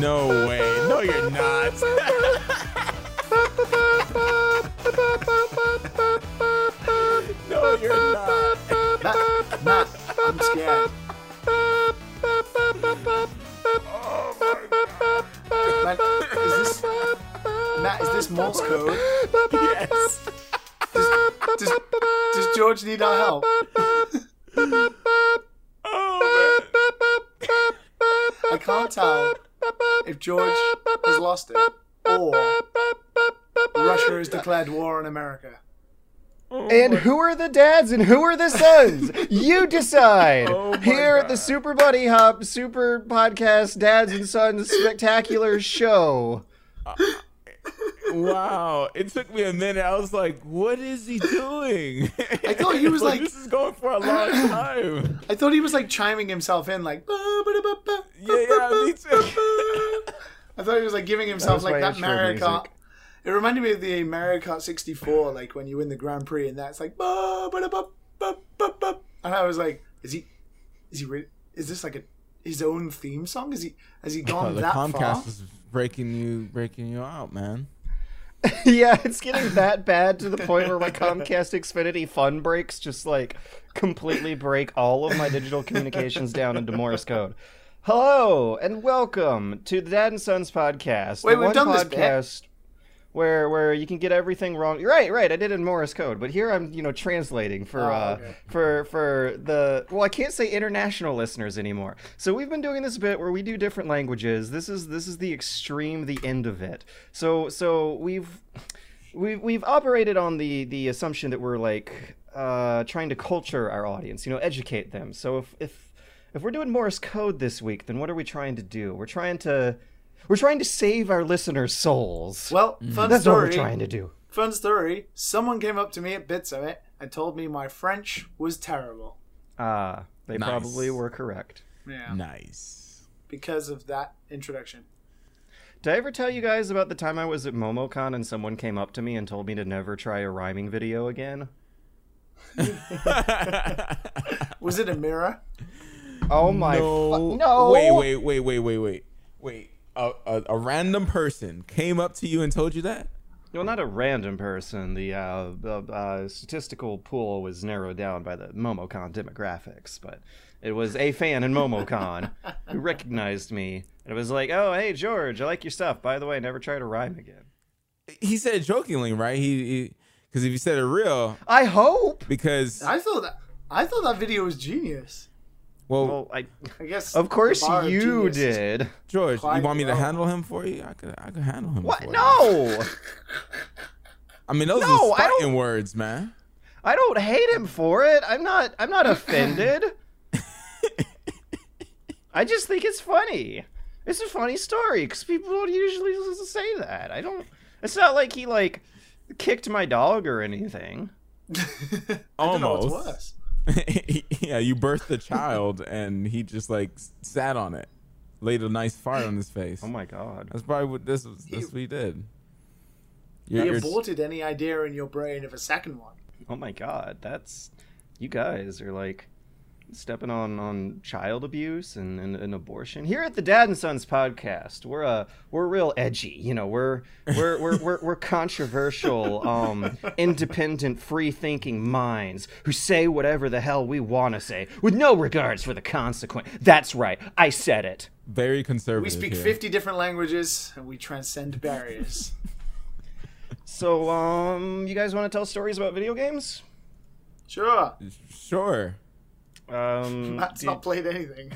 No way. No, you're not. No, you're not. Not. I'm scared. Oh my God. Matt, is this Morse code? Yes. Does George need our help? Oh, I can't tell if George has lost it or Russia has declared war on America. Oh, and who are the dads and who are the sons? You decide. Oh, here at the Super Buddy Hop Super Podcast Dads and Sons Spectacular Show. Wow, it took me a minute. I was like, what is he doing? I thought he was like, this is going for a long time. I thought he was like chiming himself in, like, bah, bah, bah, bah, yeah, yeah, me too. I thought he was like giving himself like that Mario Kart. It reminded me of the Mario Kart 64, like when you win the Grand Prix and that's like, bah, bah, bah, bah, bah, bah. And I was like, is this like his own theme song? Has he gone that far? Comcast is breaking you out, man. Yeah, it's getting that bad to the point where my Comcast Xfinity fun breaks just like completely break all of my digital communications down into Morse code. Hello and welcome to the Dad and Sons podcast. Wait, we've done this podcast where you can get everything wrong. Right. I did in Morse code, but here I'm translating for okay. for the I can't say international listeners anymore. So we've been doing this bit where we do different languages. This is the extreme, the end of it. So we've operated on the assumption that we're like trying to culture our audience, educate them. So if we're doing Morse code this week, then what are we trying to do? We're trying to save our listeners' souls. Well, that's story. That's what we're trying to do. Fun story. Someone came up to me at Bitsummit and told me my French was terrible. Ah, they probably were correct. Yeah. Nice. Because of that introduction. Did I ever tell you guys about the time I was at MomoCon and someone came up to me and told me to never try a rhyming video again? Was it a mirror? Oh my... No! Wait. A random person came up to you and told you that? Well, not a random person. The statistical pool was narrowed down by the MomoCon demographics, but it was a fan in MomoCon who recognized me. And it was like, oh, hey, George, I like your stuff. By the way, never try to rhyme again. He said jokingly, right? He because if you said it real... I hope! Because... I thought that video was genius. Well, I guess of course you did, George. You want me to handle him for you? I could handle him. What? For no. You. I mean, those are starting words, man. I don't hate him for it. I'm not offended. I just think it's funny. It's a funny story because people don't usually say that. I don't. It's not like he like kicked my dog or anything. Almost. Yeah, you birthed a child and he just like sat on it, laid a nice fart on his face. Oh my God, that's probably what this was. That's what he did. He aborted any idea in your brain of a second one. Oh my God, that's, you guys are like stepping on child abuse and abortion. Here at the Dad and Sons podcast, we're real edgy. We're controversial, independent, free-thinking minds who say whatever the hell we want to say with no regards for the consequence. That's right, I said it. Very conservative. We speak 50 different languages and we transcend barriers. So, you guys want to tell stories about video games? Sure. Matt's not played anything.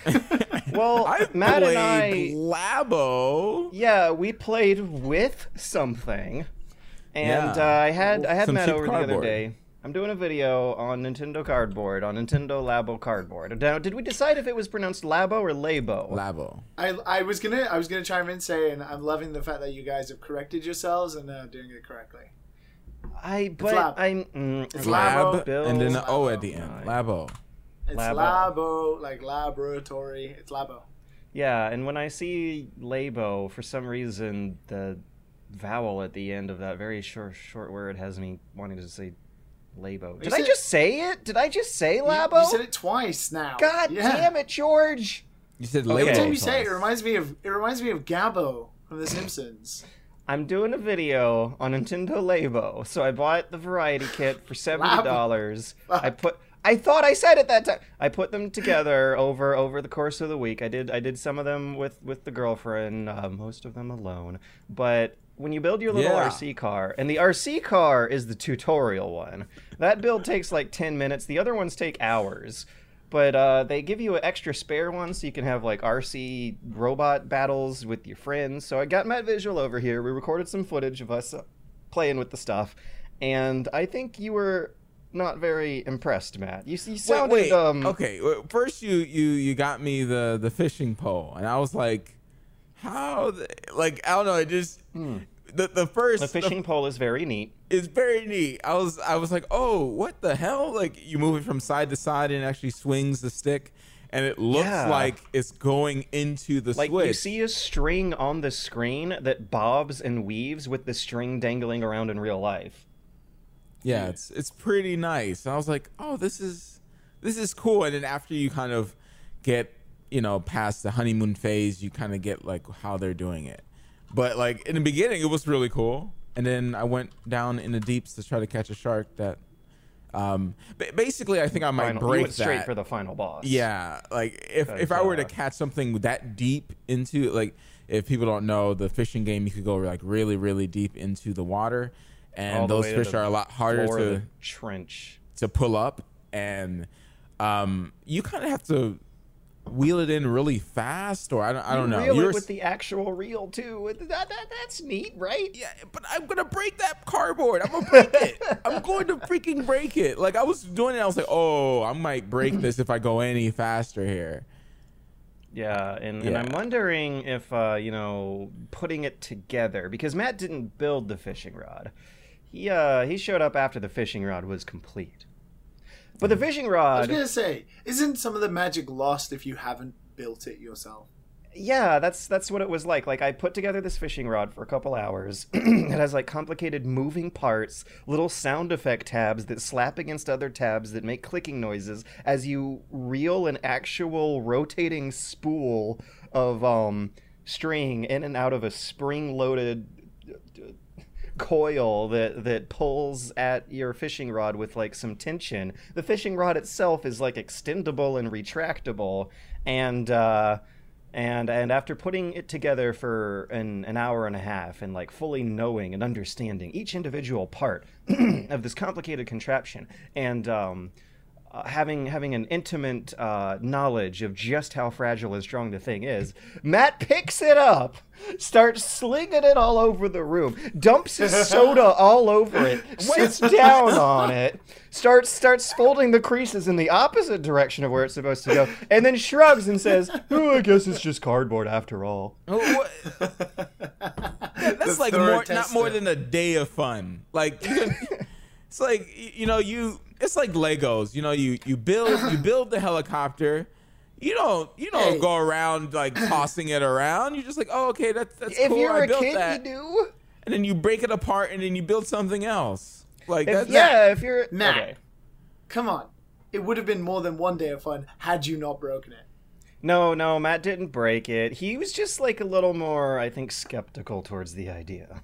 Well, Matt and I played Labo. Yeah, we played with something, and I had Matt over the other day. I'm doing a video on Nintendo Cardboard, on Nintendo Labo Cardboard. Now, did we decide if it was pronounced Labo or Labo? Labo. I was gonna chime in saying I'm loving the fact that you guys have corrected yourselves and doing it correctly. It's Labo, and then the O at the end. Labo. It's Labo, like laboratory. It's Labo. Yeah, and when I see Labo, for some reason, the vowel at the end of that very short word has me wanting to say Labo. Did I just say it? Did I just say Labo? You said it twice now. God damn it, George. You said Labo. Every time you say it, it reminds me of Gabo from The Simpsons. I'm doing a video on Nintendo Labo, so I bought the variety kit for $70. I thought I said it that time. I put them together over the course of the week. I did some of them with the girlfriend, most of them alone. But when you build your little RC car, and the RC car is the tutorial one, that build takes like 10 minutes. The other ones take hours. But they give you an extra spare one so you can have, like, RC robot battles with your friends. So I got Matt Visual over here. We recorded some footage of us playing with the stuff. And I think you were not very impressed, Matt. You sounded... Okay, first you got me the fishing pole. And I was like, how... I don't know, it just... The fishing pole is very neat. It's very neat. I was like, oh, what the hell? Like, you move it from side to side and it actually swings the stick, and it looks like it's going into the switch. Like, you see a string on the screen that bobs and weaves with the string dangling around in real life. Yeah, it's pretty nice. I was like, oh, this is cool. And then after you kind of get, you know, past the honeymoon phase, you kind of get like how they're doing it. But, like, in the beginning, it was really cool. And then I went down in the deeps to try to catch a shark that... basically, I think I might break that. You went straight for the final boss. Yeah. Like, if I were to catch something that deep into... Like, if people don't know, the fishing game, you could go, like, really, really deep into the water. And those fish are a lot harder to... trench. To pull up. And you kind of have to... wheel it in really fast, or I don't know. Reel it with the actual reel too. That's neat, right? Yeah, but I'm gonna break that cardboard. I'm gonna break it. I'm going to freaking break it. Like, I was doing it, I was like, oh, I might break this if I go any faster here. Yeah, and I'm wondering if you know, putting it together, because Matt didn't build the fishing rod. He showed up after the fishing rod was complete. But the fishing rod... I was going to say, isn't some of the magic lost if you haven't built it yourself? Yeah, that's what it was like. Like, I put together this fishing rod for a couple hours. It has, like, complicated moving parts, little sound effect tabs that slap against other tabs that make clicking noises as you reel an actual rotating spool of string in and out of a spring-loaded... coil that pulls at your fishing rod with, like, some tension. The fishing rod itself is, like, extendable and retractable, and after putting it together for an hour and a half and, like, fully knowing and understanding each individual part of this complicated contraption, and having an intimate knowledge of just how fragile and strong the thing is, Matt picks it up, starts slinging it all over the room, dumps his soda all over it, sits down on it, starts folding the creases in the opposite direction of where it's supposed to go, and then shrugs and says, "Oh, I guess it's just cardboard after all." That's like not more than a day of fun. Like, it's like, you know, it's like Legos, you know, you build the helicopter. You don't go around, like, tossing it around. You're just like, oh, okay, that's cool. If you're a kid, you do. And then you break it apart, and then you build something else. Like, if you're Matt, okay. Come on, it would have been more than one day of fun had you not broken it. No, Matt didn't break it. He was just, like, a little more, I think, skeptical towards the idea.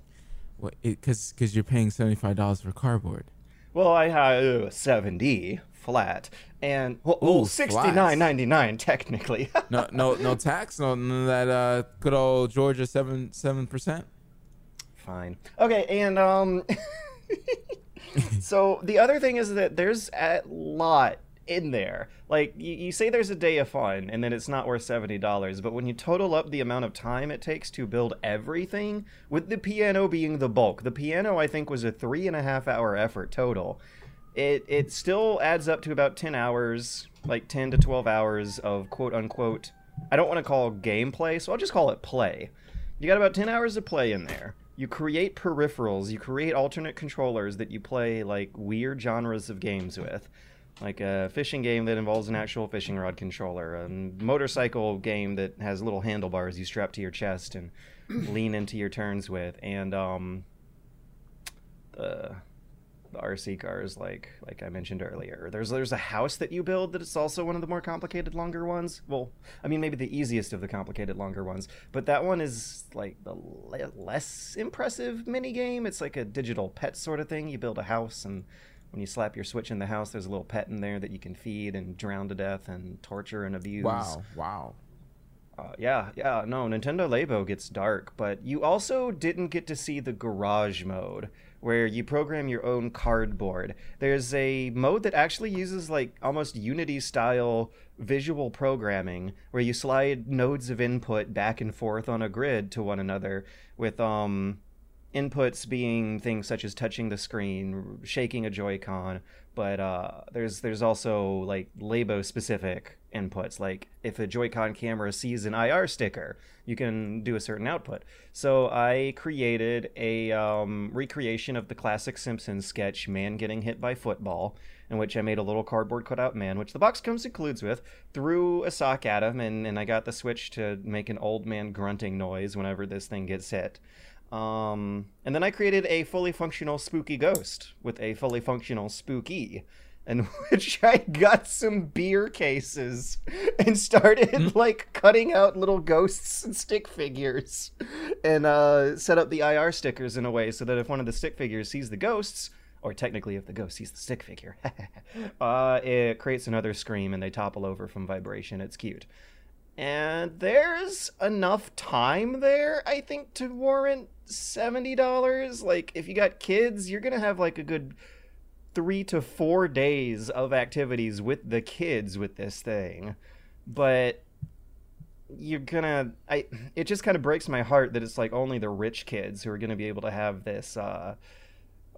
Well, because you're paying $75 for cardboard. Well, I had $70 flat, and $69.99 technically. no tax, no that good old Georgia 7%. Fine. Okay, and so the other thing is that there's a lot in there. Like, you say there's a day of fun and then it's not worth $70, but when you total up the amount of time it takes to build everything, with the piano being the bulk, the piano I think was a 3.5 hour effort total, it still adds up to about 10 hours, like 10 to 12 hours of quote unquote, I don't want to call gameplay, so I'll just call it play. You got about 10 hours of play in there. You create peripherals, you create alternate controllers that you play, like, weird genres of games with. Like a fishing game that involves an actual fishing rod controller, a motorcycle game that has little handlebars you strap to your chest and lean into your turns with, and the RC cars, like I mentioned earlier. There's a house that you build that it's also one of the more complicated, longer ones. Well, I mean, maybe the easiest of the complicated, longer ones. But that one is like the less impressive minigame. It's like a digital pet sort of thing. You build a house, and when you slap your Switch in the house, there's a little pet in there that you can feed and drown to death and torture and abuse. Wow, wow. Yeah, no, Nintendo Labo gets dark, but you also didn't get to see the garage mode, where you program your own cardboard. There's a mode that actually uses like almost Unity-style visual programming, where you slide nodes of input back and forth on a grid to one another, with inputs being things such as touching the screen, shaking a Joy-Con, but there's also like Labo-specific inputs, like if a Joy-Con camera sees an IR sticker, you can do a certain output. So I created a recreation of the classic Simpsons sketch, Man Getting Hit by Football, in which I made a little cardboard cutout man, which the box comes includes with, threw a sock at him, and I got the Switch to make an old man grunting noise whenever this thing gets hit. And then I created a fully functional spooky ghost with a fully functional spooky, in which I got some beer cases and started like cutting out little ghosts and stick figures, and set up the IR stickers in a way so that if one of the stick figures sees the ghosts, or technically if the ghost sees the stick figure, it creates another scream and they topple over from vibration. It's cute. And there's enough time there, I think, to warrant $70. Like, if you got kids, you're going to have, like, a good 3 to 4 days of activities with the kids with this thing. But you're going to... It just kind of breaks my heart that it's, like, only the rich kids who are going to be able to have this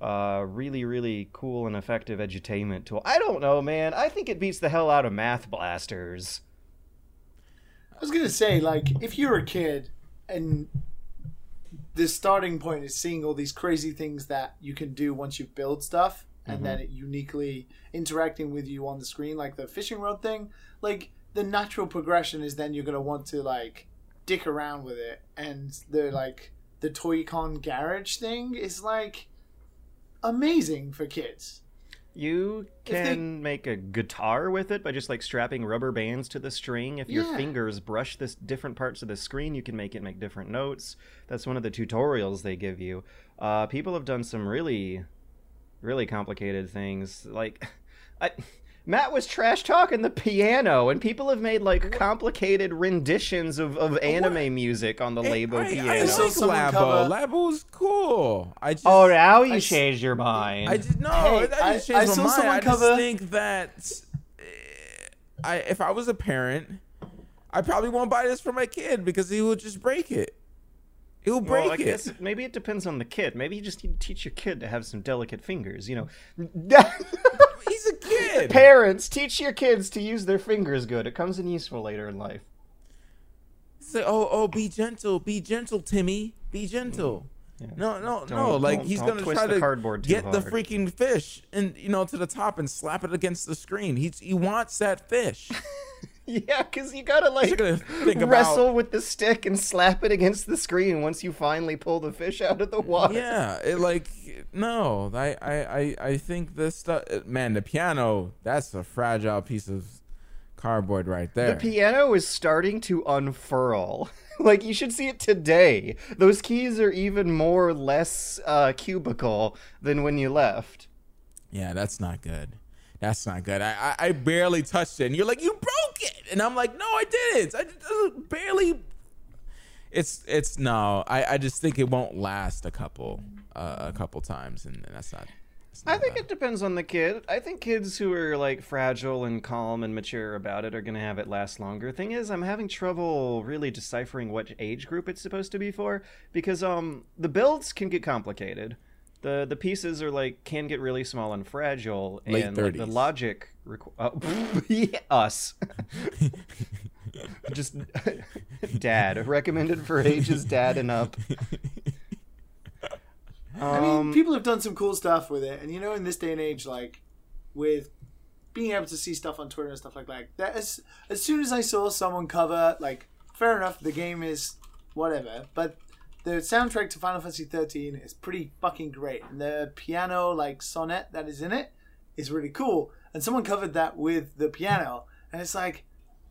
really, really cool and effective edutainment tool. I don't know, man. I think it beats the hell out of Math Blasters. I was going to say, like, if you're a kid and the starting point is seeing all these crazy things that you can do once you build stuff and then it uniquely interacting with you on the screen, like the fishing rod thing, like, the natural progression is then you're going to want to, like, dick around with it. And the, like, the Toy-Con garage thing is, like, amazing for kids. You can make a guitar with it by just, like, strapping rubber bands to the string. If your fingers brush this different parts of the screen, you can make it make different notes. That's one of the tutorials they give you. People have done some really, really complicated things. Like, Matt was trash talking the piano, and people have made, like, complicated renditions of anime music on the Labo piano. I like Labo. Labo's cool. Oh, now you changed your mind. I just changed my mind. I just think that if I was a parent, I probably won't buy this for my kid because he will just break it. He'll break it. I guess maybe it depends on the kid. Maybe you just need to teach your kid to have some delicate fingers, you know. He's a kid. Parents, teach your kids to use their fingers good. It comes in useful later in life. It's like, oh, be gentle, Timmy, be gentle. Yeah. No. Like, he's gonna try to get the freaking fish and to the top and slap it against the screen. He wants that fish. Yeah, because you gotta like wrestle with the stick and slap it against the screen once you finally pull the fish out of the water. Yeah, I think this stuff. Man, the piano, that's a fragile piece of cardboard right there. The piano is starting to unfurl. Like, you should see it today. Those keys are even less cubical than when you left. Yeah, that's not good. That's not good. I barely touched it. And you're like, you broke it. And I'm like, no, I didn't. I just barely. It's no. I just think it won't last a couple times, and that's not. I think it depends on the kid. I think kids who are like fragile and calm and mature about it are going to have it last longer. Thing is, I'm having trouble really deciphering what age group it's supposed to be for, because the builds can get complicated. The pieces can get really small and fragile, and like, the logic us just dad recommended for ages dad and up. I mean, people have done some cool stuff with it, and in this day and age, like with being able to see stuff on Twitter and stuff like that, as soon as I saw someone cover, like, fair enough, the game is whatever, but The soundtrack to Final Fantasy 13 is pretty fucking great. And the piano, like, sonnet that is in it is really cool. And someone covered that with the piano. And it's like,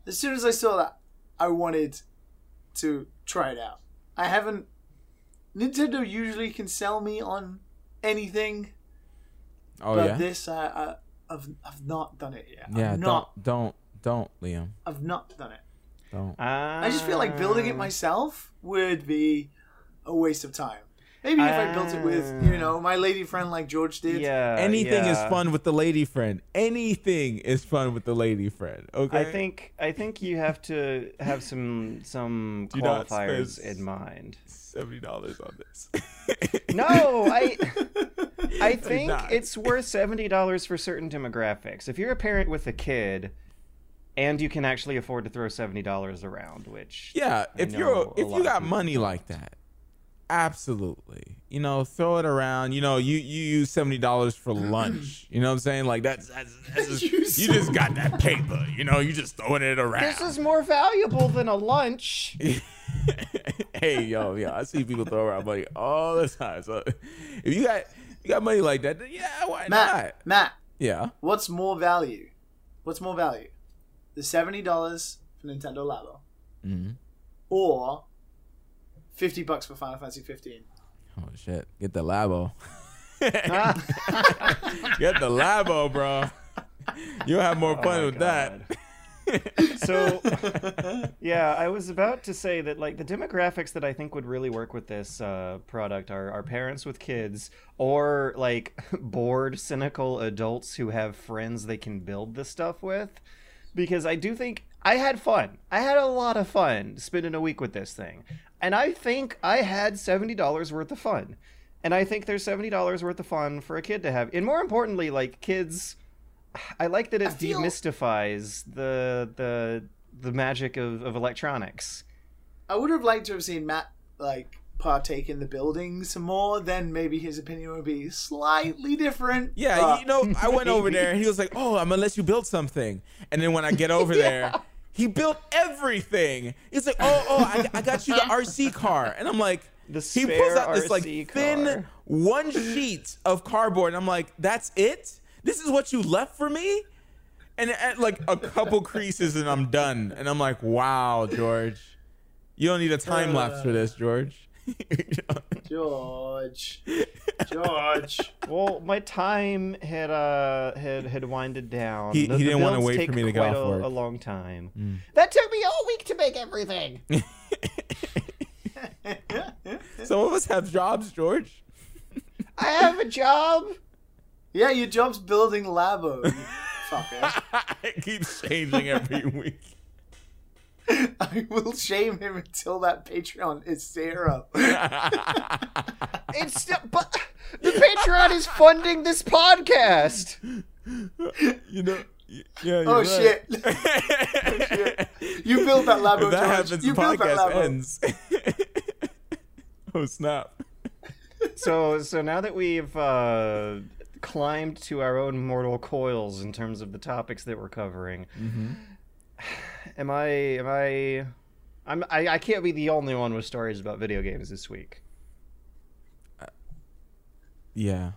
as soon as I saw that, I wanted to try it out. I haven't... Nintendo usually can sell me on anything. Oh, but yeah? This, I've not done it yet. Yeah, don't, Liam. I've not done it. Don't. I just feel like building it myself would be... a waste of time. Maybe if I built it with, you know, my lady friend like George did. Yeah, anything is fun with the lady friend. Anything is fun with the lady friend. Okay. I think you have to have some qualifiers in mind. $70 on this. No, I think it's worth $70 for certain demographics. If you're a parent with a kid. And you can actually afford to throw $70 around, which yeah, if you got money like that, absolutely, you know, throw it around. You know, you use $70 for lunch. You know what I'm saying? Like that's you just got that paper. You know, you just throwing it around. This is more valuable than a lunch. Hey, yo, I see people throw around money all the time. So if you got money like that, then yeah, why not? Matt, yeah. What's more value? The $70 for Nintendo Labo, mm-hmm. or $50 for Final Fantasy 15. Oh shit! Get the Labo. Get the Labo, bro. You'll have more fun with that. So, yeah, I was about to say that like the demographics that I think would really work with this product are parents with kids or like bored, cynical adults who have friends they can build this stuff with. Because I do think I had fun. I had a lot of fun spending a week with this thing. And I think I had $70 worth of fun. And I think there's $70 worth of fun for a kid to have. And more importantly, like kids, I like that it demystifies the magic of electronics. I would have liked to have seen Matt like partake in the building some more, then maybe his opinion would be slightly different. Yeah, you know, I went over there and he was like, oh, I'm gonna let you build something. And then when I get over there, he built everything. He's like, I got you the RC car. And I'm like, he pulls out this like thin one sheet of cardboard. And I'm like, that's it? This is what you left for me? And like a couple creases and I'm done. And I'm like, wow, George. You don't need a time lapse for this, George. George. Well, my time had winded down. He didn't want to wait for me to go off work. A long time. Mm. That took me all week to make everything. Some of us have jobs, George. I have a job. Yeah, your job's building Labo. Fucker. It keeps changing every week. I will shame him until that Patreon is zero. It's still, but the Patreon is funding this podcast. You know, yeah. Oh, right. Shit. You built that Labo. If that happens, the podcast ends. Oh snap! So now that we've climbed to our own mortal coils in terms of the topics that we're covering. Mm-hmm. I can't be the only one with stories about video games this week. Yeah.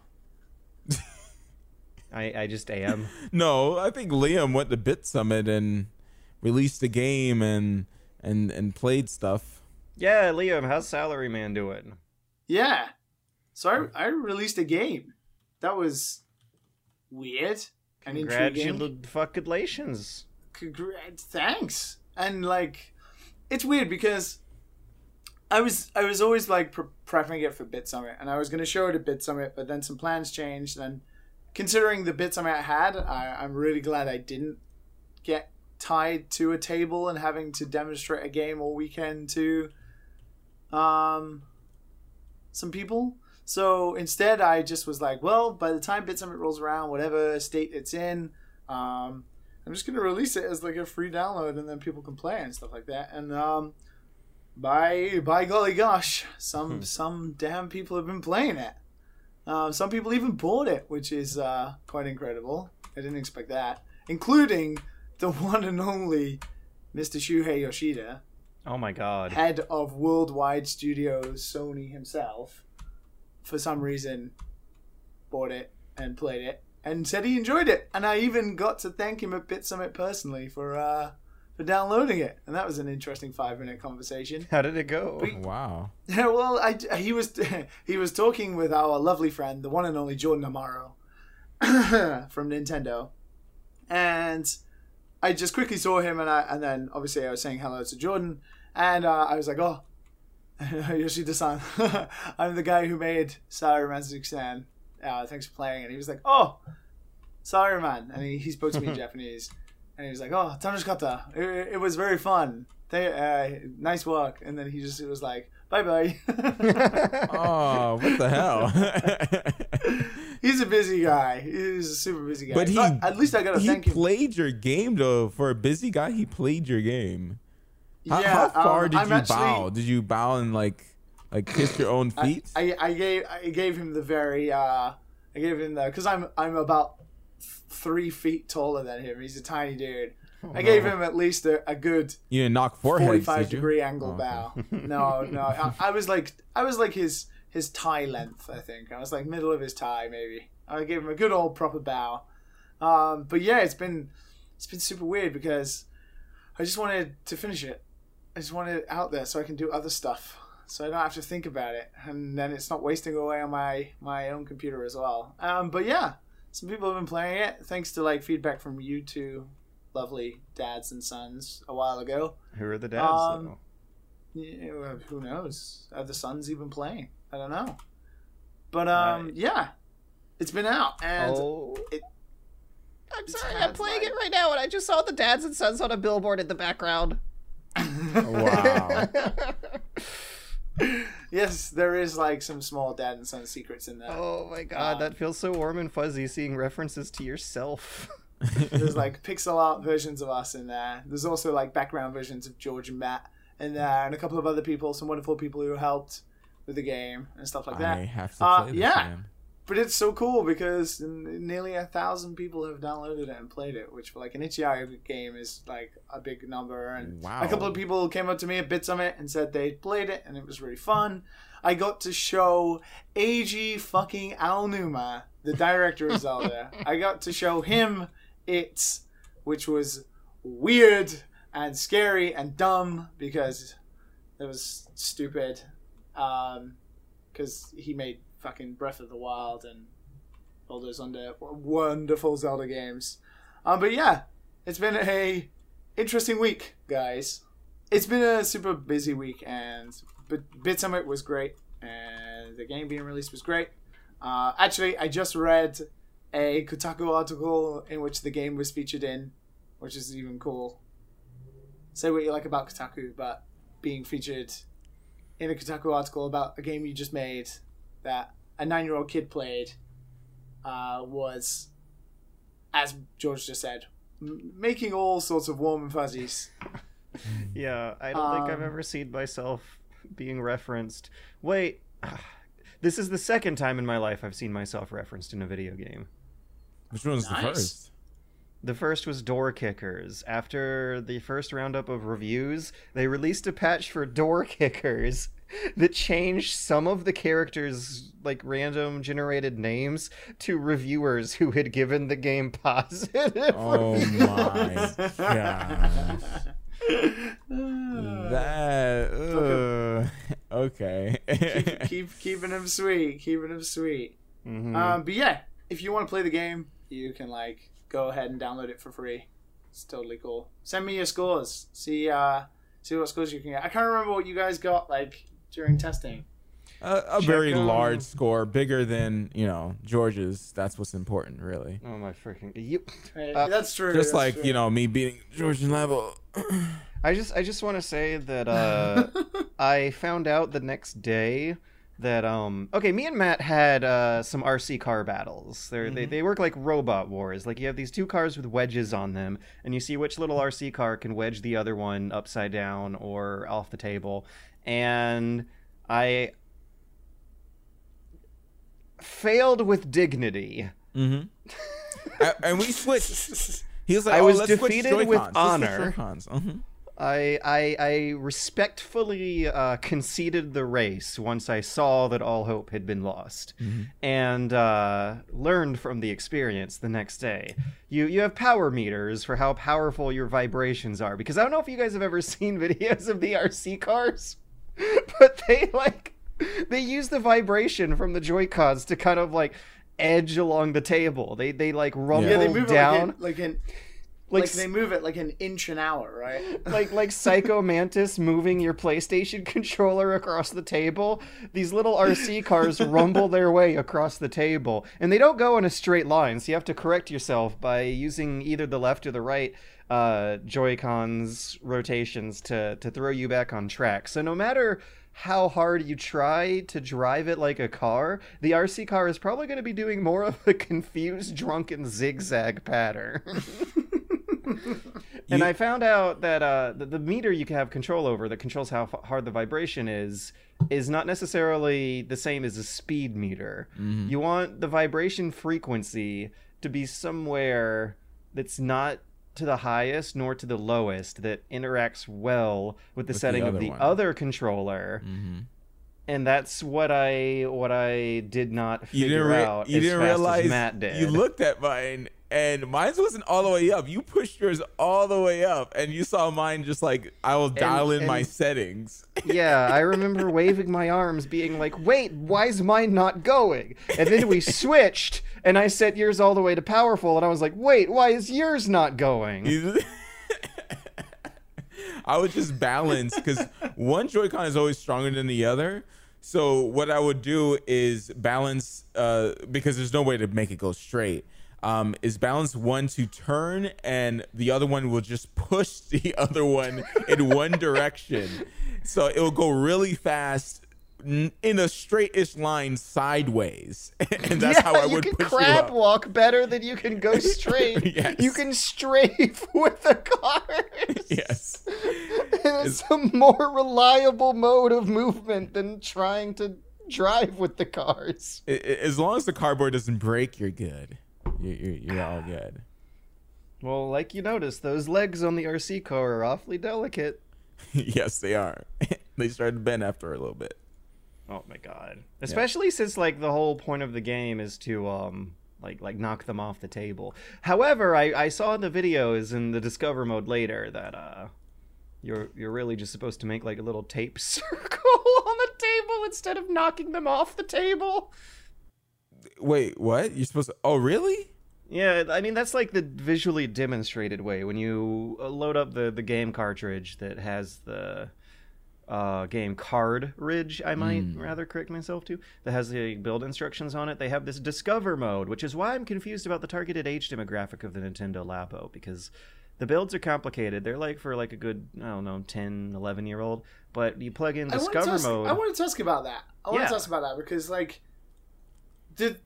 I just am. No, I think Liam went to Bitsummit and released a game and played stuff. Yeah, Liam, how's Salaryman doing? Yeah. So I released a game. That was weird. Congratulations. Thanks. And like, it's weird because I was always like prepping it for Bitsummit, and I was going to show it at Bitsummit, but then some plans changed. And considering the Bitsummit I had, I'm really glad I didn't get tied to a table and having to demonstrate a game all weekend to some people. So instead, I just was like, well, by the time Bitsummit rolls around, whatever state it's in, I'm just going to release it as like a free download and then people can play and stuff like that. And by golly gosh, some damn people have been playing it. Some people even bought it, which is quite incredible. I didn't expect that, including the one and only Mr. Shuhei Yoshida. Oh my god. Head of worldwide studios, Sony himself, for some reason bought it and played it and said he enjoyed it. And I even got to thank him at Bitsummit personally for downloading it. And that was an interesting 5-minute conversation. How did it go? Wow. Yeah, well, he was talking with our lovely friend, the one and only Jordan Amaro from Nintendo. And I just quickly saw him, and then obviously I was saying hello to Jordan, and I was like, oh, Yoshida-san, I'm the guy who made Salaryman Suzuki-san. Thanks for playing. And he was like, oh, Salaryman. And he spoke to me in Japanese, and he was like, oh, Tanoshikata. It was very fun. Nice work. And then he was like, bye-bye. Oh, what the hell? He's a busy guy. He's a super busy guy. But at least I got to thank him. He played your game, though. For a busy guy, he played your game. How far did you bow? Did you bow and like kiss your own feet? I gave him the very because I'm about 3 feet taller than him. He's a tiny dude. Oh, I gave him at least a good 45-degree angle bow. No. I was like his tie length, I think. I was like middle of his tie, maybe. I gave him a good old proper bow. But yeah, it's been super weird because I just wanted to finish it. I just wanted it out there so I can do other stuff, so I don't have to think about it, and then it's not wasting away on my own computer as well. But yeah, some people have been playing it thanks to feedback from you two lovely dads and sons a while ago. Who are the dads? Yeah, who knows? Are the sons even playing? I don't know, but right. Yeah, it's been out, and I'm sorry, I'm playing it right now, and I just saw the dads and sons on a billboard in the background. Wow. Yes, there is some small dad and son secrets in that. Oh my god, that feels so warm and fuzzy seeing references to yourself. There's pixel art versions of us in there. There's also background versions of George and Matt in there, and a couple of other people, some wonderful people who helped with the game and stuff like that. I have to play this game. But it's so cool because nearly 1,000 people have downloaded it and played it, which for an itch.io game is a big number. And wow. A couple of people came up to me at Bitsummit and said they played it and it was really fun. I got to show Eiji fucking Aonuma, the director of Zelda. I got to show him it, which was weird and scary and dumb because it was stupid. Because he made fucking Breath of the Wild and all those wonderful Zelda games. But yeah, it's been a interesting week, guys. It's been a super busy week, but Bitsummit was great, and the game being released was great. Actually, I just read a Kotaku article in which the game was featured in, which is even cool. Say what you like about Kotaku, but being featured in a Kotaku article about a game you just made that a 9-year-old kid played was, as George just said, making all sorts of warm and fuzzies. Yeah, I don't think I've ever seen myself being referenced. Wait, this is the second time in my life I've seen myself referenced in a video game. Which one was the first? The first was Door Kickers. After the first roundup of reviews, they released a patch for Door Kickers that changed some of the characters' random generated names to reviewers who had given the game positive. Oh my god. That okay. Keeping them sweet. Keeping them sweet. Mm-hmm. But yeah, if you want to play the game, you can go ahead and download it for free. It's totally cool. Send me your scores. See what scores you can get. I can't remember what you guys got during testing. A very large score, bigger than George's. That's what's important, really. Oh my freaking! That's true. Just that's true. Me beating George and Labo. I just want to say that I found out the next day that me and Matt had some RC car battles. They work like robot wars. You have these two cars with wedges on them, and you see which little RC car can wedge the other one upside down or off the table. And I failed with dignity. Mm-hmm. And we switched. He was like, I was defeated with honor. Uh-huh. I respectfully conceded the race once I saw that all hope had been lost, and learned from the experience the next day. You have power meters for how powerful your vibrations are, because I don't know if you guys have ever seen videos of the RC cars, but they use the vibration from the Joy-Cons to kind of like edge along the table. They like rumble down. Yeah, they move down. Like they move it like an inch an hour, right? like Psycho Mantis moving your PlayStation controller across the table. These little RC cars rumble their way across the table. And they don't go in a straight line, so you have to correct yourself by using either the left or the right Joy-Cons rotations to throw you back on track. So no matter how hard you try to drive it like a car, the RC car is probably going to be doing more of a confused, drunken zigzag pattern. And I found out that the meter you can have control over that controls how hard the vibration is not necessarily the same as a speed meter. You want the vibration frequency to be somewhere that's not to the highest nor to the lowest, that interacts well with the setting of the other controller. And that's what I did not figure out as fast as Matt did. You looked at mine, and mine wasn't all the way up. You pushed yours all the way up, and you saw mine just like, I will dial in my settings. Yeah, I remember waving my arms being like, wait, why is mine not going? And then we switched, and I set yours all the way to powerful, and I was like, wait, why is yours not going? I would just balance, because one Joy-Con is always stronger than the other. So what I would do is balance, because there's no way to make it go straight, is balance one to turn, and the other one will just push the other one in one direction. So it will go really fast in a straight-ish line sideways. And that's how I would push you up. You can crab walk better than you can go straight. Yes. You can strafe with the cars. Yes. And it's a more reliable mode of movement than trying to drive with the cars. As long as the cardboard doesn't break, you're good. You're all good. Well, like you noticed, those legs on the RC car are awfully delicate. Yes, they are. They started to bend after a little bit. Oh my god. Especially since like the whole point of the game is to like knock them off the table. However, I saw in the videos in the Discover mode later that you're really just supposed to make like a little tape circle on the table instead of knocking them off the table. Wait, what? You're supposed to... Oh, really? Yeah, I mean, that's like the visually demonstrated way when you load up the game cartridge that has the game card ridge, I might rather correct myself to, that has the build instructions on it. They have this Discover mode, which is why I'm confused about the targeted age demographic of the Nintendo Labo, because the builds are complicated. They're like for like a good, I don't know, 10, 11-year-old, but you plug in Discover mode. I want to ask about that. I want to ask about that because like,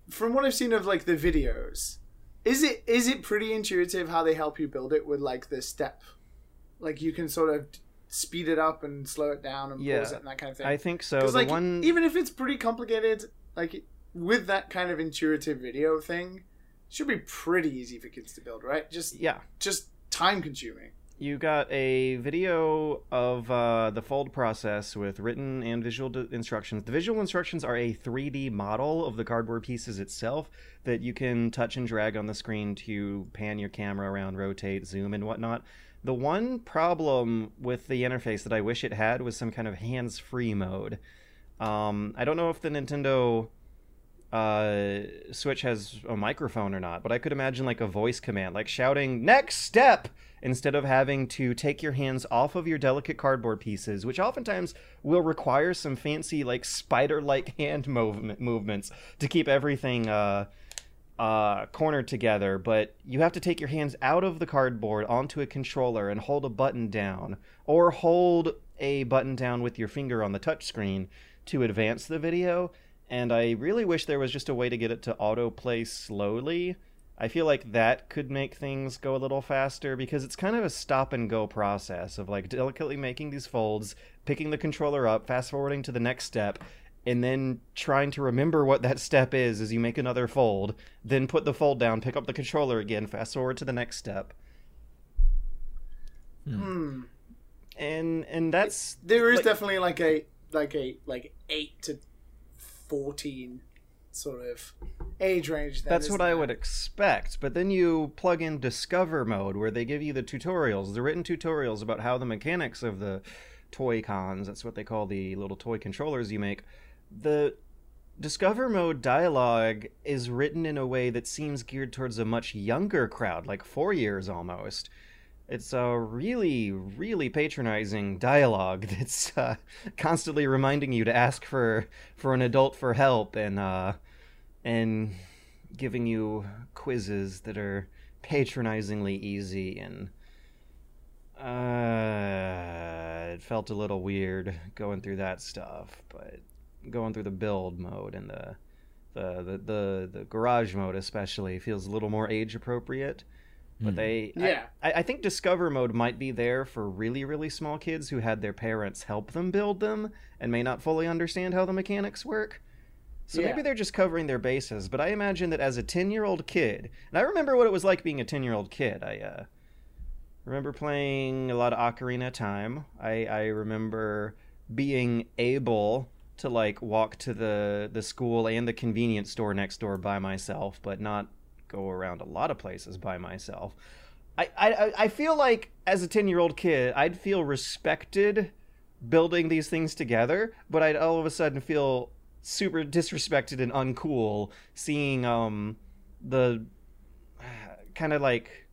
from what I've seen of like the videos, is it pretty intuitive how they help you build it with like the step? Like you can sort of speed it up and slow it down and pause it and that kind of thing. I think so. Because like, even if it's pretty complicated, like with that kind of intuitive video thing, it should be pretty easy for kids to build, right? Just time consuming. You got a video of the fold process with written and visual instructions. The visual instructions are a 3D model of the cardboard pieces itself that you can touch and drag on the screen to pan your camera around, rotate, zoom, and whatnot. The one problem with the interface that I wish it had was some kind of hands-free mode. I don't know if the Nintendo Switch has a microphone or not, but I could imagine like a voice command, like shouting, "Next step!" instead of having to take your hands off of your delicate cardboard pieces, which oftentimes will require some fancy like spider-like hand movements to keep everything cornered together. But you have to take your hands out of the cardboard onto a controller and hold a button down, or hold a button down with your finger on the touch screen to advance the video. And I really wish there was just a way to get it to autoplay slowly. I feel like that could make things go a little faster, because it's kind of a stop and go process of like delicately making these folds, picking the controller up, fast forwarding to the next step, and then trying to remember what that step is as you make another fold, then put the fold down, pick up the controller again, fast forward to the next step. and that's there is like, definitely like 8 to 14 sort of age range. That's what I would expect. But then you plug in Discover mode, where they give you the tutorials, the written tutorials about how the mechanics of the toy cons, that's what they call the little toy controllers you make, the Discover mode dialogue is written in a way that seems geared towards a much younger crowd, like 4 years almost. It's a really, really patronizing dialogue that's constantly reminding you to ask for an adult for help, and giving you quizzes that are patronizingly easy, and it felt a little weird going through that stuff, but going through the build mode and the garage mode especially feels a little more age appropriate. But they, yeah. I think Discover mode might be there for really, really small kids who had their parents help them build them and may not fully understand how the mechanics work. So yeah. Maybe they're just covering their bases. But I imagine that as a 10-year-old kid, and I remember what it was like being a 10-year-old kid. I remember playing a lot of Ocarina of Time. I remember being able to like walk to the school and the convenience store next door by myself, but not go around a lot of places by myself. I feel like as a 10-year-old kid, I'd feel respected building these things together, but I'd all of a sudden feel super disrespected and uncool seeing the kind of like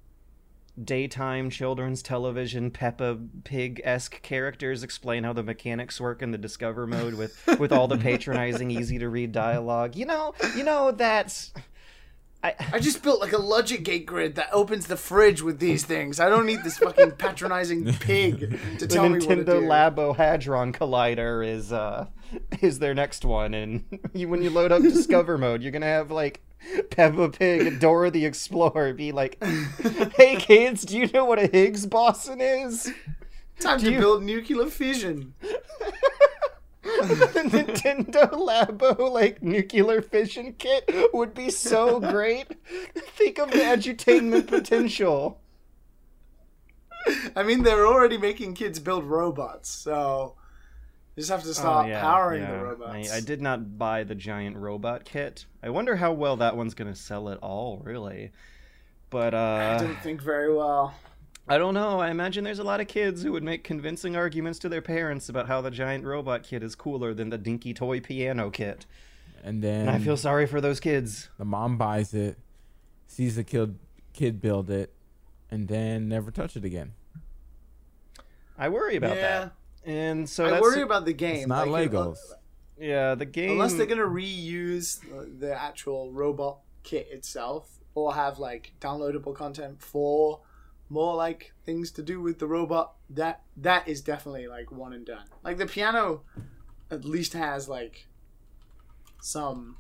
daytime children's television Peppa Pig-esque characters explain how the mechanics work in the Discover mode with all the patronizing, easy to read dialogue. You know that's I just built like a logic gate grid that opens the fridge with these things. I don't need this fucking patronizing pig to tell me what to do. The Nintendo Labo Hadron Collider is their next one, and when you load up Discover mode, you're gonna have like Peppa Pig and Dora the Explorer be like, "Hey kids, do you know what a Higgs boson is? Time to build nuclear fission." The Nintendo Labo like nuclear fission kit would be so great. Think of the edutainment potential. I mean, they're already making kids build robots, so you just have to stop powering the robots. I did not buy the giant robot kit. I wonder how well that one's gonna sell at all, really. But I didn't think very well. I don't know. I imagine there's a lot of kids who would make convincing arguments to their parents about how the giant robot kit is cooler than the dinky toy piano kit. And I feel sorry for those kids. The mom buys it, sees the kid build it, and then never touch it again. I worry about that. And so I worry about the game. It's not like Legos. The game. Unless they're going to reuse the actual robot kit itself, or have like downloadable content for more like things to do with the robot, that is definitely like one and done. Like the piano at least has like some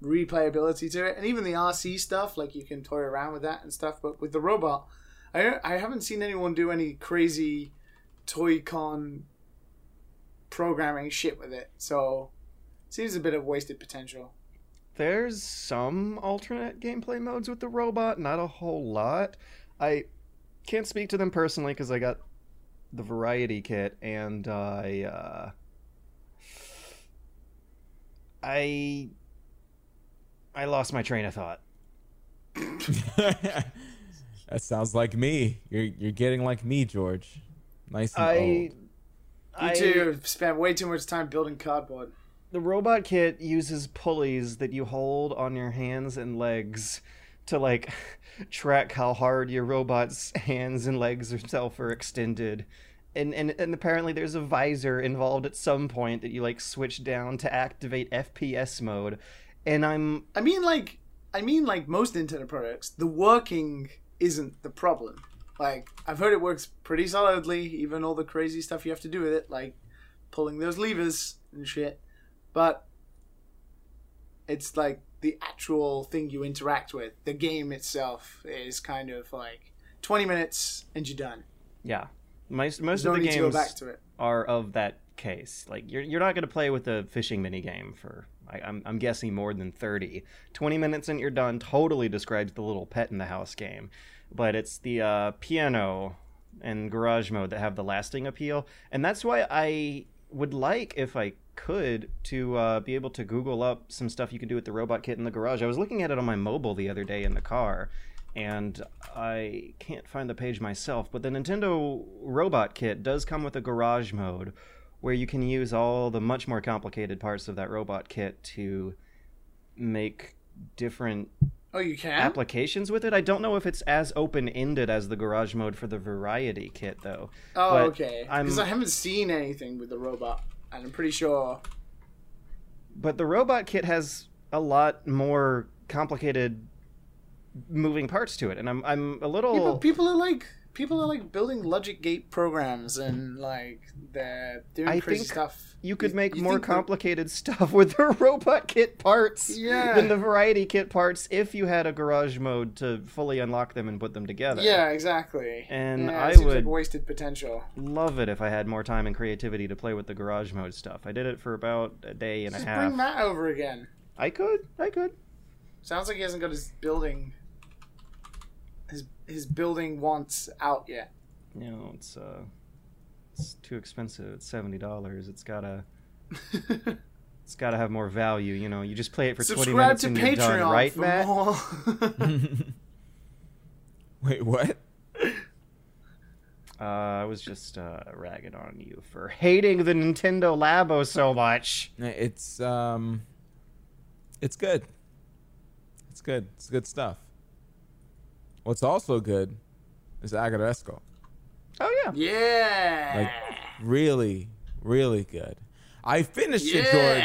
replayability to it, and even the RC stuff, like you can toy around with that and stuff. But with the robot, I haven't seen anyone do any crazy toy con programming shit with it, so it seems a bit of wasted potential. There's some alternate gameplay modes with the robot, not a whole lot. I can't speak to them personally because I got the variety kit, and I lost my train of thought. That sounds like me. You're getting like me, George. Nice and old. You too spent way too much time building cardboard. The robot kit uses pulleys that you hold on your hands and legs to like track how hard your robot's hands and legs themselves are extended, and apparently there's a visor involved at some point that you like switch down to activate FPS mode. And I mean like most Nintendo products, the working isn't the problem. Like, I've heard it works pretty solidly, even all the crazy stuff you have to do with it, like pulling those levers and shit, but it's like the actual thing you interact with, the game itself, is kind of like 20 minutes and you're done. Yeah, most of the games are of that case. Like you're not going to play with the fishing mini game for I'm guessing more than 30. 20 minutes and you're done totally describes the little pet in the house game, but it's the piano and garage mode that have the lasting appeal. And that's why I would like, if I could, to be able to Google up some stuff you can do with the robot kit in the garage. I was looking at it on my mobile the other day in the car, and I can't find the page myself, but the Nintendo robot kit does come with a garage mode where you can use all the much more complicated parts of that robot kit to make different applications with it. I don't know if it's as open-ended as the garage mode for the variety kit, though. Oh, but okay. Because I haven't seen anything with the robot, and I'm pretty sure. But the robot kit has a lot more complicated moving parts to it, and I'm a little... Yeah, but people are building logic gate programs and they're doing crazy stuff. You could make more complicated stuff with the robot kit parts than the variety kit parts if you had a garage mode to fully unlock them and put them together. Yeah, exactly. And I would wasted potential. Love it if I had more time and creativity to play with the garage mode stuff. I did it for about a day and a half. Just bring that over again. I could. Sounds like he hasn't got his building. His building wants out yet. You know, it's too expensive. It's $70. It's gotta have more value. You know, you just play it for 20 minutes and you're done, right, Matt? Wait, what? I was just ragging on you for hating the Nintendo Labo so much. It's good. It's good. It's good stuff. What's also good is Aggretsuko. Oh, yeah. Yeah. Really, really good. I finished it, George.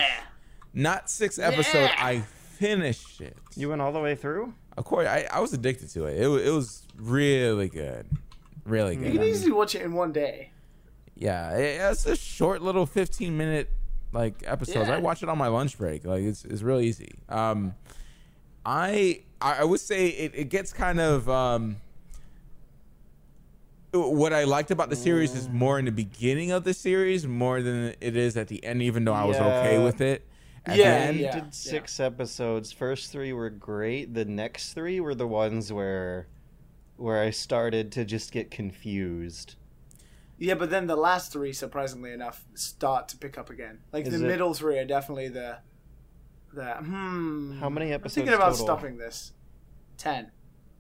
Not 6 episodes. I finished it. You went all the way through? Of course. I was addicted to it. It was really good. Really good. You can easily watch it in one day. Yeah. It's a short little 15-minute episodes. Yeah. I watch it on my lunch break. It's real easy. I would say it gets kind of what I liked about the series is more in the beginning of the series more than it is at the end, even though I was okay with it. At the end, did 6 episodes. First 3 were great. The next 3 were the ones where I started to just get confused. Yeah, but then the last 3, surprisingly enough, start to pick up again. Middle 3 are definitely the... How many episodes? I'm thinking about stopping this. 10.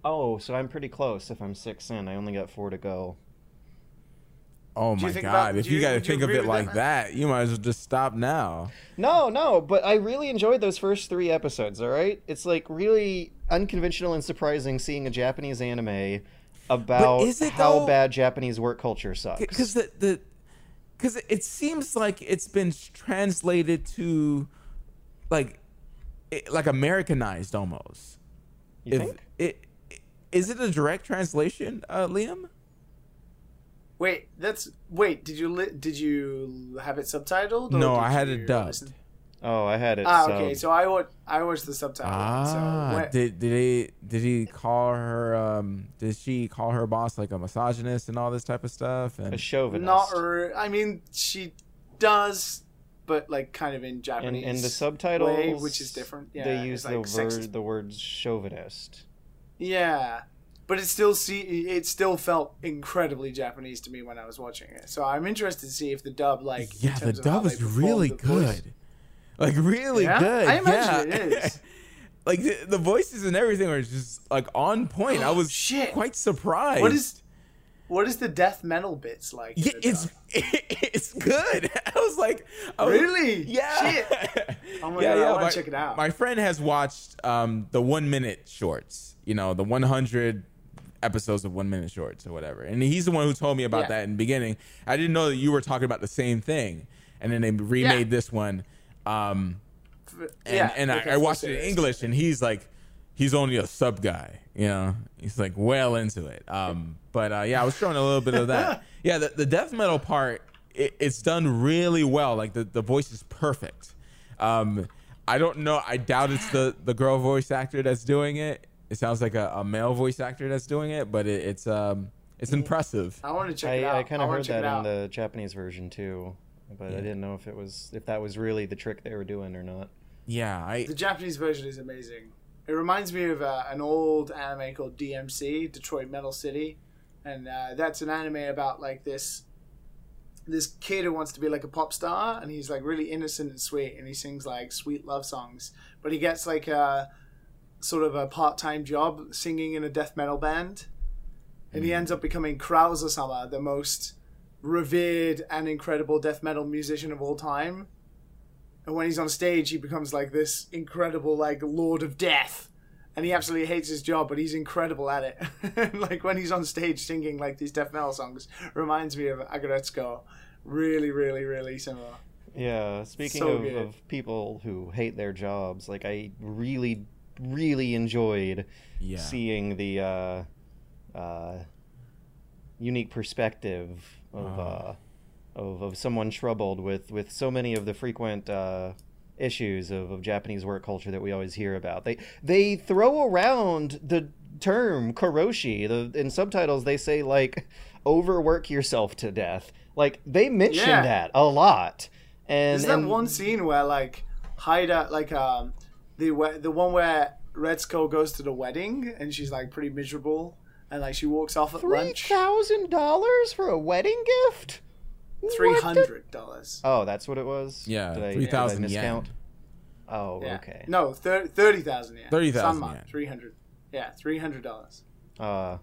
Oh, so I'm pretty close. If I'm 6 in, I only got 4 to go. Oh my God! If you got to think of it like that, you might as well just stop now. No, but I really enjoyed those first 3 episodes. All right, it's really unconventional and surprising seeing a Japanese anime about how bad Japanese work culture sucks. Because it seems like it's been translated to. Americanized almost. You think? Is it a direct translation, Liam? Wait. Did you have it subtitled? Or no, I had it dubbed. I had it. Okay. So I watched the subtitle. Did she call her boss a misogynist and all this type of stuff? And a chauvinist. She does. But kind of in Japanese, and the subtitles, which is different. Yeah, they use the word chauvinist. Yeah, but it still felt incredibly Japanese to me when I was watching it. So I'm interested to see if the dub is really good, really good. I imagine it is. The voices and everything were just on point. I was quite surprised. What is the death metal bits like? Yeah, it's good. I was like, really? Yeah. Shit. Oh my God, I want to check it out. My friend has watched the 1 minute shorts, the 100 episodes of 1 minute shorts or whatever. And he's the one who told me about that in the beginning. I didn't know that you were talking about the same thing. And then they remade this one. I watched it in English and he's like, he's only a sub guy, he's well into it. I was showing a little bit of that. Yeah, the death metal part, it's done really well. The voice is perfect. I don't know. I doubt it's the girl voice actor that's doing it. It sounds like a male voice actor that's doing it, but it's impressive. I want to check it out. I kind of heard that in the Japanese version too, but I didn't know if that was really the trick they were doing or not. Yeah, the Japanese version is amazing. It reminds me of an old anime called DMC, Detroit Metal City, And that's an anime about like this kid who wants to be like a pop star, and he's like really innocent and sweet, and he sings like sweet love songs, but he gets like a sort of a part-time job singing in a death metal band, and he ends up becoming Krause-sama, the most revered and incredible death metal musician of all time. And when he's on stage, he becomes like this incredible like lord of death, and he absolutely hates his job, but he's incredible at it. Like when he's on stage singing like these death metal songs, reminds me of Aggretsuko. Really, really, really similar. Yeah, speaking of people who hate their jobs, like I really, really enjoyed seeing the unique perspective of someone troubled with so many of the frequent issues of Japanese work culture that we always hear about. They throw around the term karoshi. In subtitles they say like overwork yourself to death. Like they mention that a lot. And there's that one scene where like Haida, like the one where Retsuko goes to the wedding and she's like pretty miserable, and like she walks off at lunch. $3,000 for a wedding gift? $300. Oh, that's what it was? Yeah, 3,000 yen. Oh, yeah. Okay. No, 30,000 yen. 30,000 yen. 300. Yeah, $300. Wow.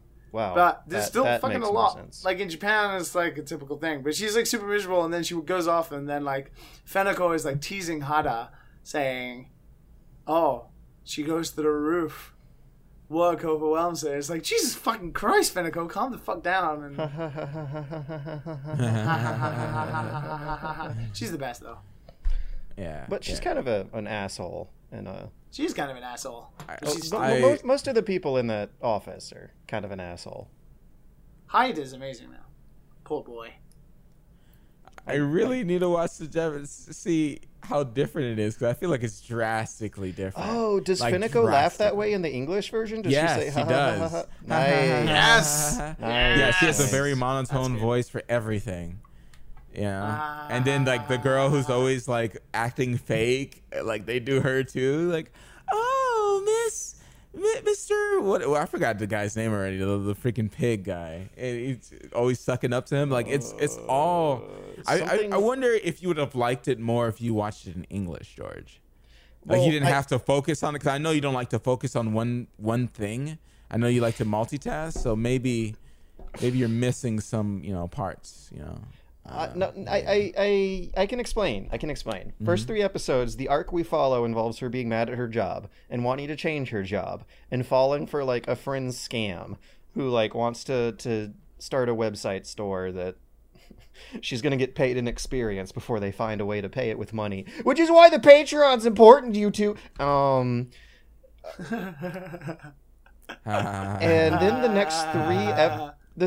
But there's still fucking a lot. Sense. Like in Japan, it's like a typical thing. But she's like super miserable, and then she goes off, and then like Fenneko is like teasing Haida, saying, "Oh, she goes to the roof. Work overwhelms her." It's like, Jesus fucking Christ, Fenneko, calm the fuck down. And she's the best though. Yeah, but she's kind of an asshole, and she's kind of an asshole. Most of the people in that office are kind of an asshole. Hyde is amazing though. Poor boy. I really need to watch the Japanese to see how different it is, because I feel like it's drastically different. Oh, does like, Fenneko laugh that way in the English version? Does she say, ha, she does. Ha, ha, ha. Nice. Yes. Nice. Yeah, she has a very monotone voice for everything. Yeah. And then like the girl who's always like acting fake, like they do her too. Like, oh, Mr. What? Well, I forgot the guy's name already. The freaking pig guy, and he's always sucking up to him. Like it's all. I wonder if you would have liked it more if you watched it in English, George. Like you didn't have to focus on it, because I know you don't like to focus on one thing. I know you like to multitask, so maybe you're missing some parts. I can explain. First 3 episodes, the arc we follow involves her being mad at her job and wanting to change her job and falling for like a friend's scam who like wants to start a website store that she's gonna get paid an experience before they find a way to pay it with money, which is why the Patreon's important to you two. And then the next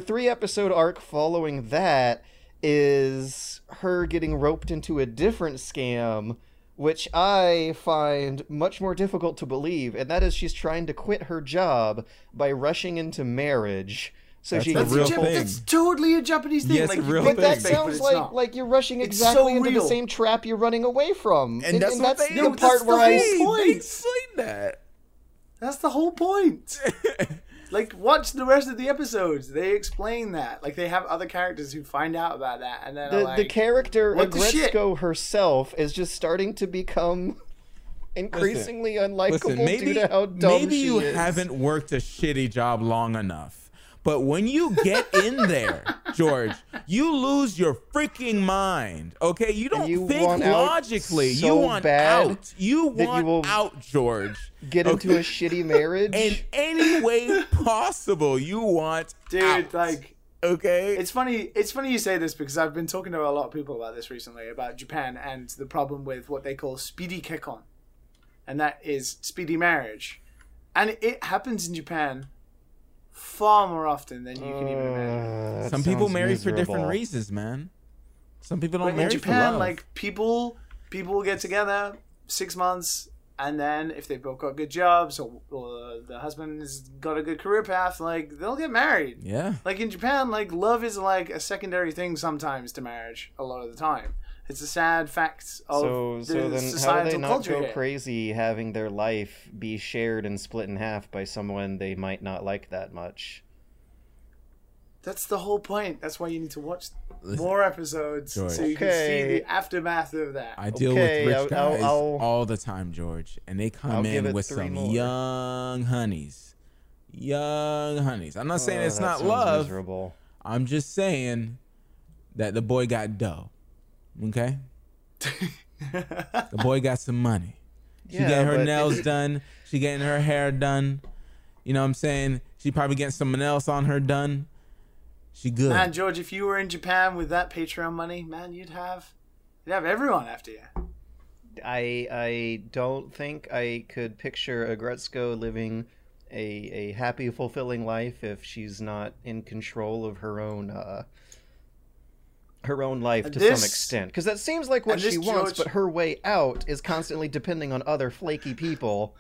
3 episode arc following that is her getting roped into a different scam, which I find much more difficult to believe, and that is she's trying to quit her job by rushing into marriage. So that's totally a Japanese thing. Yes, like, but that sounds like you're rushing into the same trap you're running away from. And that's the whole point. Like, watch the rest of the episodes. They explain that. Like, they have other characters who find out about that, and then the character Aggretsuko herself is just starting to become increasingly unlikable due to how dumb she is. Maybe you haven't worked a shitty job long enough, but when you get in there, George, you lose your freaking mind. Okay, you don't think logically. You want out. You want out, George. Get into a shitty marriage in any way possible. You want out. Like, okay, it's funny you say this, because I've been talking to a lot of people about this recently, about Japan and the problem with what they call speedy kekkon, and that is speedy marriage, and it happens in Japan far more often than you can even imagine. Some people marry for different reasons, man. Some people don't marry in Japan, for love. Like people get together 6 months, and then if they both got good jobs, or the husband has got a good career path, like they'll get married. Yeah. Like in Japan, like love is like a secondary thing sometimes to marriage. A lot of the time, it's a sad fact of the societal culture. So then, how do they not go crazy having their life be shared and split in half by someone they might not like that much? That's the whole point. That's why you need to watch more episodes so you can see the aftermath of that. I deal with rich guys all the time, George, and they come in with some young honeys. I'm not saying it's not love. Miserable. I'm just saying that the boy got dough. Okay? The boy got some money. She getting her nails done. She getting her hair done. You know what I'm saying? She probably getting someone else on her done. She good. Man, George, if you were in Japan with that Patreon money, man, you'd have everyone after you. I don't think I could picture Aggretsuko living a happy, fulfilling life if she's not in control of her own life to some extent, because that seems like what she wants, George, but her way out is constantly depending on other flaky people.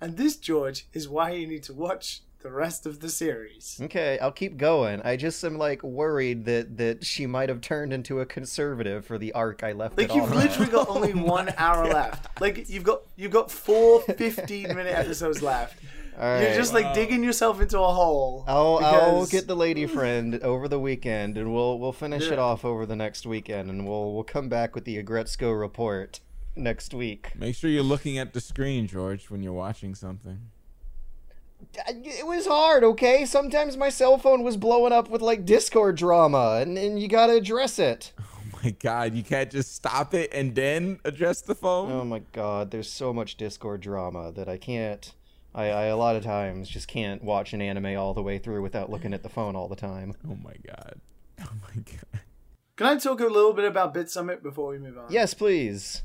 And this, George, is why you need to watch the rest of the series. Okay, I'll keep going. I just am like worried that she might have turned into a conservative for the arc I left. Like, you've literally got only 1 hour left. Like, you've got four 15-minute episodes left. Right. You're just like digging yourself into a hole. I'll get the lady friend over the weekend, and we'll finish it off over the next weekend, and we'll come back with the Aggretsuko report next week. Make sure you're looking at the screen, George, when you're watching something. It was hard, okay? Sometimes my cell phone was blowing up with like Discord drama, and you gotta address it. Oh my god, you can't just stop it and then address the phone? Oh my god, there's so much Discord drama that I can't. I a lot of times just can't watch an anime all the way through without looking at the phone all the time. Oh my god. Oh my god. Can I talk a little bit about Bitsummit before we move on? Yes, please.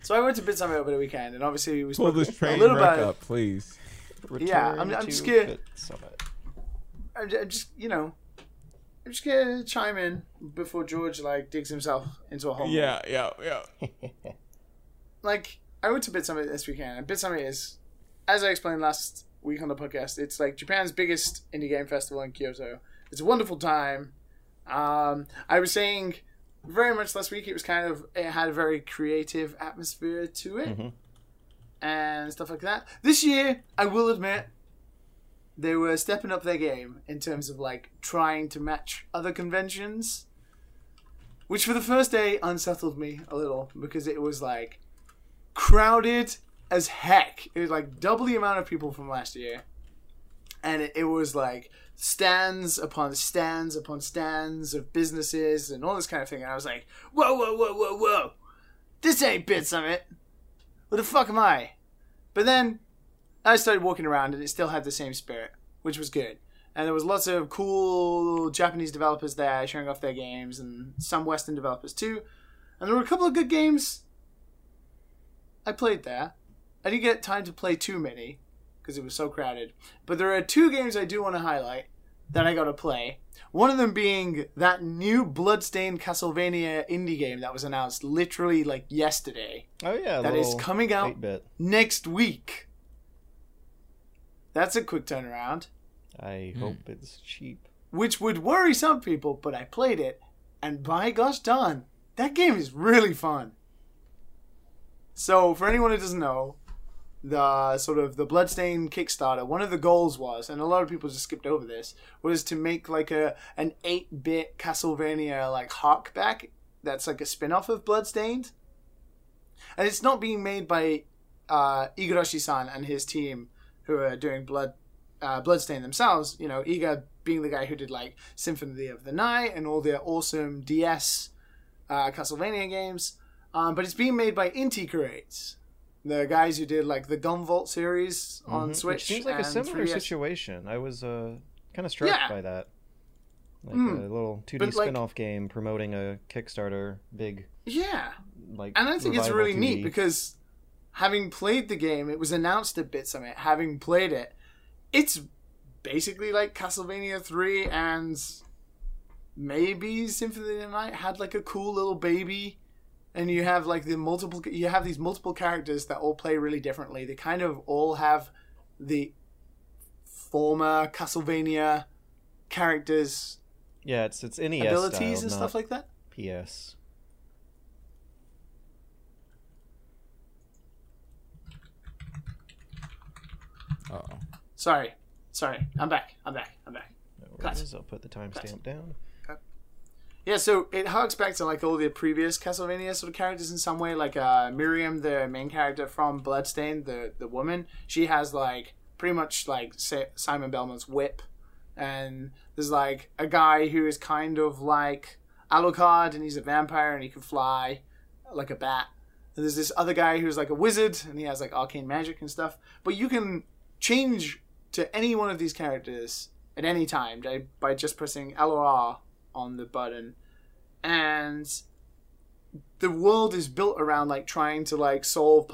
So I went to Bitsummit over the weekend, and obviously we spoke a little bit up, please. I'm just scared. I'm just gonna chime in before George like digs himself into a hole. Yeah. Like, I went to Bitsummit this weekend, and Bitsummit is, as I explained last week on the podcast, it's like Japan's biggest indie game festival in Kyoto. It's a wonderful time. I was saying very much last week, it had a very creative atmosphere to it. Mm-hmm. And stuff like that. This year, I will admit, they were stepping up their game in terms of like trying to match other conventions, which for the first day unsettled me a little, because it was like crowded as heck. It was like double the amount of people from last year, and it was like stands upon stands of businesses and all this kind of thing. And I was like, whoa, this ain't Bitsummit. What the fuck am I? But then I started walking around, and it still had the same spirit, which was good. And there was lots of cool Japanese developers there showing off their games, and some Western developers too. And there were a couple of good games I played there. I didn't get time to play too many because it was so crowded. But there are two games I do want to highlight that I got to play. One of them being that new Bloodstained Castlevania indie game that was announced literally like yesterday. Oh yeah, that is coming out next week. That's a quick turnaround. I hope it's cheap. Which would worry some people, but I played it, and by gosh darn, that game is really fun. So for anyone who doesn't know, the Bloodstained Kickstarter, one of the goals was, and a lot of people just skipped over this, was to make like an 8-bit Castlevania like harkback that's like a spin-off of Bloodstained. And it's not being made by Igarashi-san and his team, who are doing Bloodstained themselves. You know, Iga being the guy who did like Symphony of the Night and all their awesome DS Castlevania games. But it's being made by Inti Creates, the guys who did like the Gunvolt series on Switch. It seems like a similar situation. I was kind of struck by that. Like a little 2D spin-off game promoting a Kickstarter big. Yeah. Like, and I think it's really 2D. Neat, because having played the game, it was announced at Bitsummit, having played it, it's basically like Castlevania 3 and maybe Symphony of the Night had like a cool little baby. And you have like these multiple characters that all play really differently. They kind of all have the former Castlevania characters. Yeah, it's NES abilities style, and stuff like that. PS. Sorry. I'm back. Cut. I'll put the timestamp down. Cut. Yeah, so it harks back to like all the previous Castlevania sort of characters in some way. Like Miriam, the main character from Bloodstained, the woman, she has like pretty much like Simon Belmont's whip. And there's like a guy who is kind of like Alucard, and he's a vampire and he can fly like a bat. And there's this other guy who's like a wizard and he has like arcane magic and stuff. But you can change to any one of these characters at any time by just pressing L or R on the button. And the world is built around like trying to like solve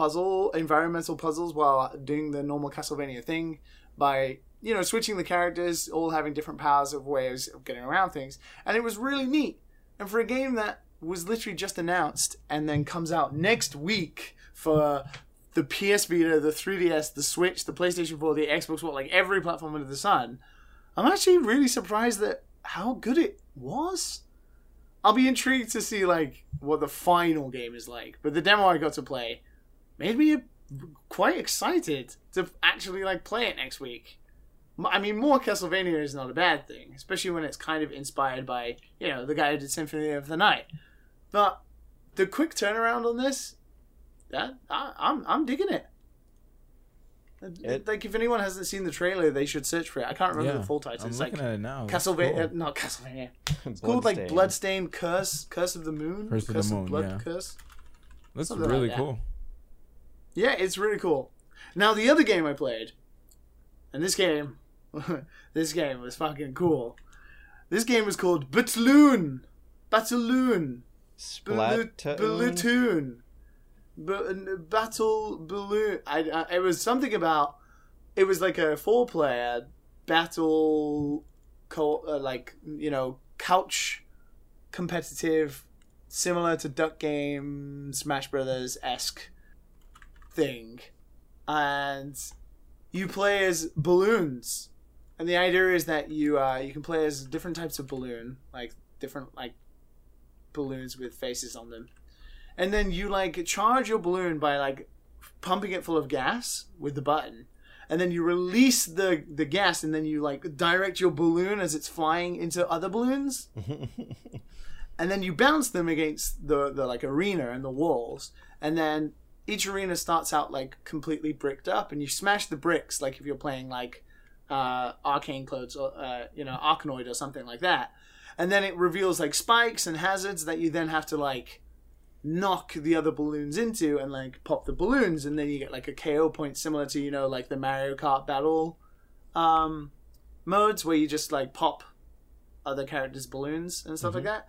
environmental puzzles while doing the normal Castlevania thing by, you know, switching the characters, all having different powers of ways of getting around things. And it was really neat. And for a game that was literally just announced and then comes out next week for the PS Vita, the 3DS, the Switch, the PlayStation 4, the Xbox One, like every platform under the sun, I'm actually really surprised at how good it was. I'll be intrigued to see like what the final game is like. But the demo I got to play made me quite excited to actually like play it next week. I mean, more Castlevania is not a bad thing, especially when it's kind of inspired by, you know, the guy who did Symphony of the Night. But the quick turnaround on this, I'm digging it. Like, if anyone hasn't seen the trailer, they should search for it. I can't remember the full title. It's like Castlevania, cool. Not Castlevania. It's called like Bloodstained Curse of the Moon. Curse of the Moon. That's something really like that. Cool. Yeah, it's really cool. Now, the other game I played, and this game was fucking cool. This game was called Battlloon. It was something about. It was like a 4-player battle, like, you know, couch competitive, similar to Duck Game, Smash Brothers esque thing, and you play as balloons, and the idea is that you can play as different types of balloon, like different like balloons with faces on them. And then you like charge your balloon by like pumping it full of gas with the button, and then you release the gas, and then you like direct your balloon as it's flying into other balloons, and then you bounce them against the like arena and the walls, and then each arena starts out like completely bricked up, and you smash the bricks like if you're playing like Arcane Clothes or you know, Arkanoid or something like that, and then it reveals like spikes and hazards that you then have to like knock the other balloons into and like pop the balloons, and then you get like a KO point similar to, you know, like the Mario Kart battle modes where you just like pop other characters' balloons and stuff like that.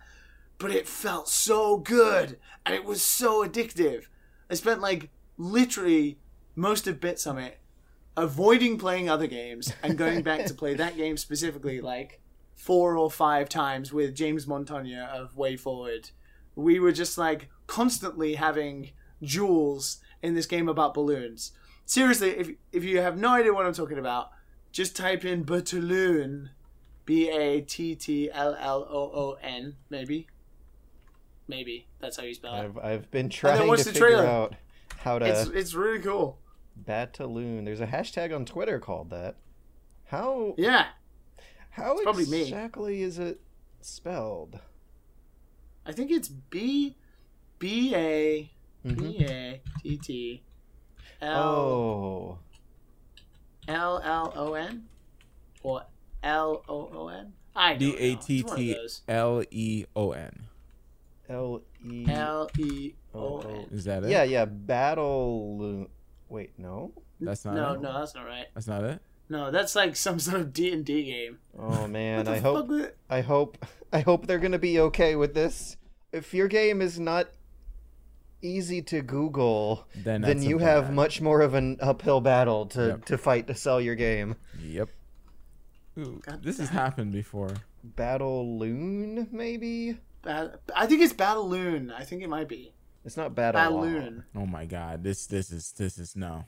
But it felt so good and it was so addictive. I spent like literally most of Bitsummit avoiding playing other games and going back to play that game specifically like 4 or 5 times with James Montagna of Way Forward. We were just like constantly having duels in this game about balloons. Seriously, if you have no idea what I'm talking about, just type in Battlloon, Battllon, maybe that's how you spell it. I've been trying to figure out how to. It's really cool. Battlloon. There's a hashtag on Twitter called that. How? Yeah. How exactly is it spelled? I think it's Battlllon or Loon. I don't know. Battleon. Leon. Is that it? Yeah. Battle. Wait, no. That's not. No, that's not right. That's not it. No, that's like some sort of D&D game. Oh man, I hope they're gonna be okay with this. If your game is not easy to Google, then you have much more of an uphill battle to fight to sell your game. Yep. Ooh, this has happened before. Battlloon, maybe. I think it's Battlloon. I think it might be. It's not Battlloon. Oh my god, this is no.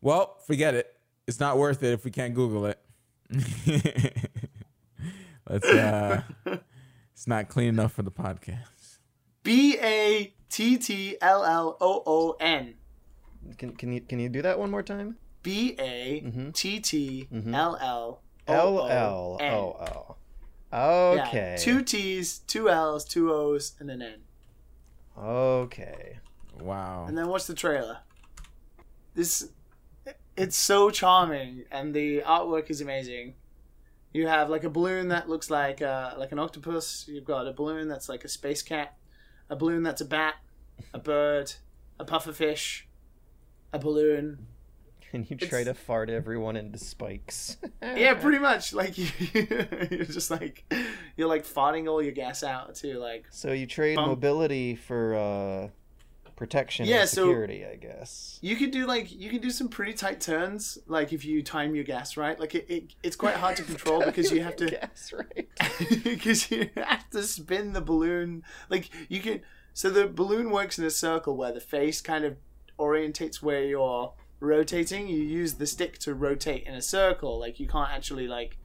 Well, forget it. It's not worth it if we can't Google it. Let's. It's not clean enough for the podcast. Battllon. Can you do that one more time? Battllon. LLOL. Okay. Yeah, two T's, two L's, two O's, and an N. Okay. Wow. And then what's the trailer? It's so charming, and the artwork is amazing. You have like a balloon that looks like an octopus. You've got a balloon that's like a space cat, a balloon that's a bat, a bird, a pufferfish, a balloon. And you try to fart everyone into spikes. Yeah, pretty much. Like you're just like you're like farting all your gas out to like. So you trade mobility for protection and security, so I guess. You can do some pretty tight turns, like if you time your gas right. Like it's quite hard to control because you have to gas right. Because you have to spin the balloon. Like you can. So the balloon works in a circle where the face kind of orientates where you're rotating. You use the stick to rotate in a circle. Like you can't actually like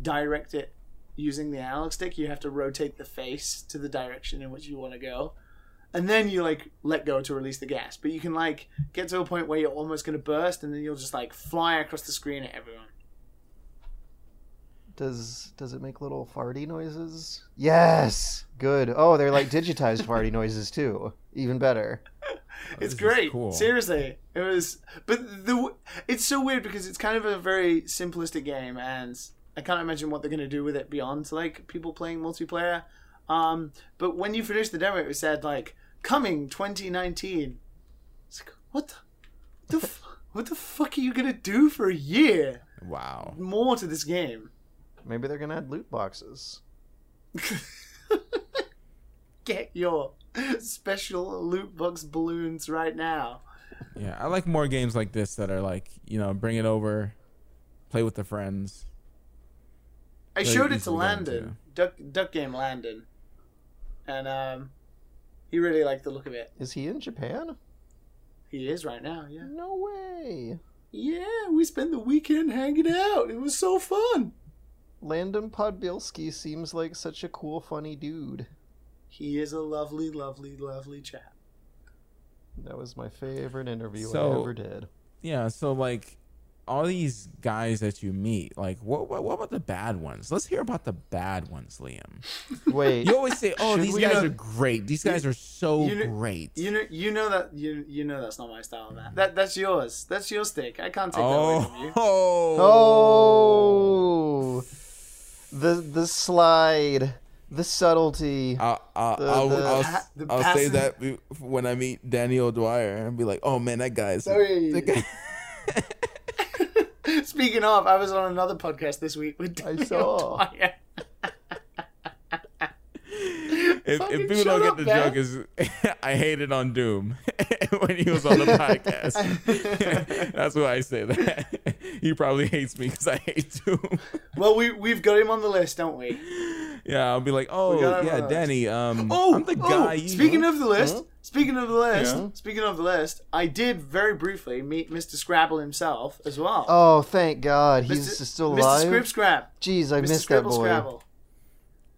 direct it using the analog stick. You have to rotate the face to the direction in which you want to go, and then you like let go to release the gas. But you can like get to a point where you're almost going to burst, and then you'll just like fly across the screen at everyone. Does it make little farty noises? Yes, good. Oh, they're like digitized farty noises too. Even better. It's great. Cool. Seriously, it was. But it's so weird because it's kind of a very simplistic game, and I can't imagine what they're going to do with it beyond like people playing multiplayer. But when you finish the demo, it said like coming 2019. It's like what the fuck are you going to do for a year? Wow. More to this game. Maybe they're going to add loot boxes. Get your special loot box balloons right now. Yeah, I like more games like this that are like, you know, bring it over, play with the friends. I showed it to Landon, Duck Game Landon, and he really liked the look of it. Is he in Japan? He is right now, yeah. No way. Yeah, we spent the weekend hanging out. It was so fun. Landon Podbilski seems like such a cool, funny dude. He is a lovely, lovely, lovely chap. That was my favorite interview I ever did. Yeah, so like all these guys that you meet, like what about the bad ones? Let's hear about the bad ones, Liam. Wait. You always say, "Oh, these guys are great. These guys are so great." You know that's not my style, man. That's yours. That's your stick. I can't take that away from you. Oh. The slide. The subtlety. I'll say that when I meet Danny O'Dwyer and be like, "Oh man, that guy's." Speaking of, I was on another podcast this week with Danny O'Dwyer. If people don't get the joke, is I hated on Doom when he was on the podcast. That's why I say that. He probably hates me because I hate Doom. Well, we've got him on the list, don't we? Yeah, I'll be like, "Oh, yeah, Danny, I'm the guy." Speaking of the list, I did very briefly meet Mr. Scrabble himself as well. Oh, thank God. He's still alive. Mr. Scrib Scrab. Jeez, I missed that boy. Scrabble.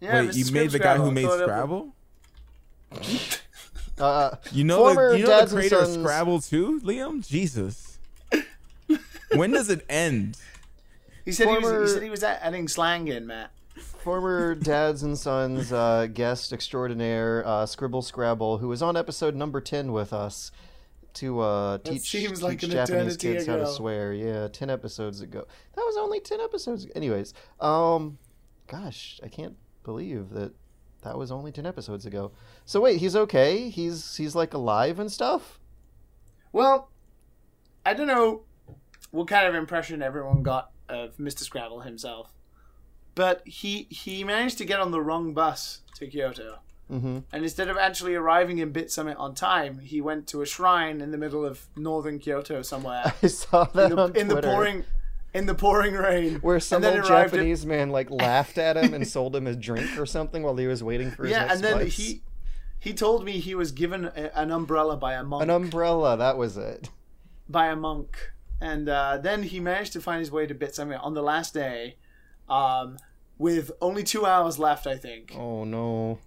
Yeah, wait, you made the guy who made Scrabble? You know the creator of Scrabble too, Liam? Jesus. When does it end? He said he was adding slang in, Matt. Former Dads and Sons guest extraordinaire, Scribble Scrabble, who was on episode number 10 with us to teach Japanese kids how to swear. Yeah, 10 episodes ago. That was only 10 episodes ago. Anyways, gosh, I can't believe that was only 10 episodes ago. So wait, he's okay? He's like alive and stuff? Well, I don't know what kind of impression everyone got of Mr. Scrabble himself. But he managed to get on the wrong bus to Kyoto. Mm-hmm. And instead of actually arriving in Bitsummit on time, he went to a shrine in the middle of northern Kyoto somewhere. I saw that in the pouring rain. Where some old Japanese man like laughed at him and sold him a drink or something while he was waiting for his next bus. He told me he was given an umbrella by a monk. An umbrella, that was it. By a monk. And then he managed to find his way to Bitsummit on the last day. With only 2 hours left, I think. Oh, no.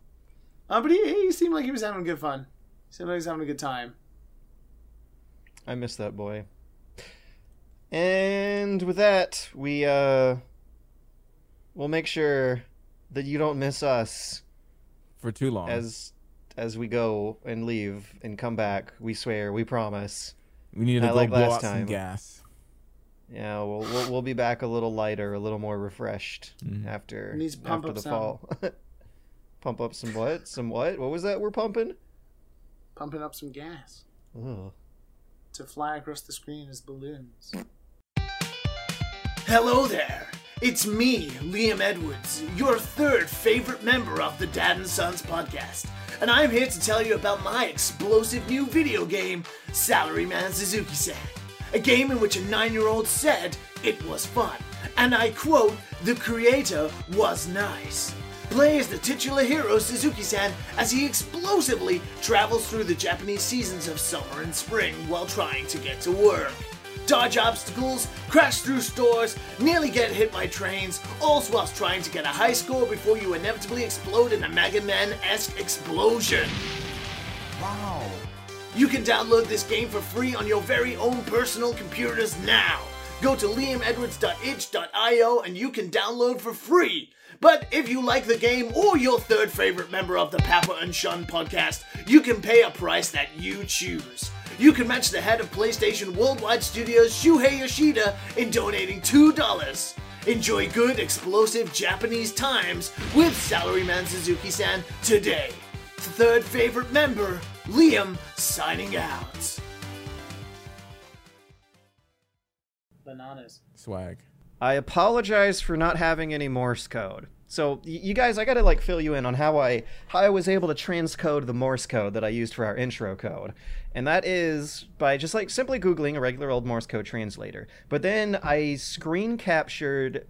But he seemed like he was having good fun. He seemed like he was having a good time. I miss that boy. And with that, we We'll make sure that you don't miss us for too long. As we go and leave and come back, we swear, we promise. We need to go blow out some gas. Yeah, we'll be back a little lighter, a little more refreshed after the fall. Pump up some what? Some what? What was that we're pumping? Pumping up some gas. Oh. To fly across the screen as balloons. Hello there. It's me, Liam Edwards, your third favorite member of the Dad & Sons podcast, and I'm here to tell you about my explosive new video game, Salaryman Suzuki-san, a game in which a 9-year-old said it was fun, and I quote, the creator was nice. Play as the titular hero Suzuki-san as he explosively travels through the Japanese seasons of summer and spring while trying to get to work. Dodge obstacles, crash through stores, nearly get hit by trains, all whilst trying to get a high score before you inevitably explode in a Mega Man-esque explosion. Wow. You can download this game for free on your very own personal computers now. Go to liamedwards.itch.io and you can download for free. But if you like the game or your third favorite member of the Papa and Shun podcast, you can pay a price that you choose. You can match the head of PlayStation Worldwide Studios, Shuhei Yoshida, in donating $2. Enjoy good, explosive Japanese times with Salaryman Suzuki-san today. Third favorite member, Liam, signing out. Bananas. Swag. I apologize for not having any Morse code. So, you guys, I gotta, like, fill you in on how I was able to transcode the Morse code that I used for our intro code. And that is by just, like, simply Googling a regular old Morse code translator. But then I screen captured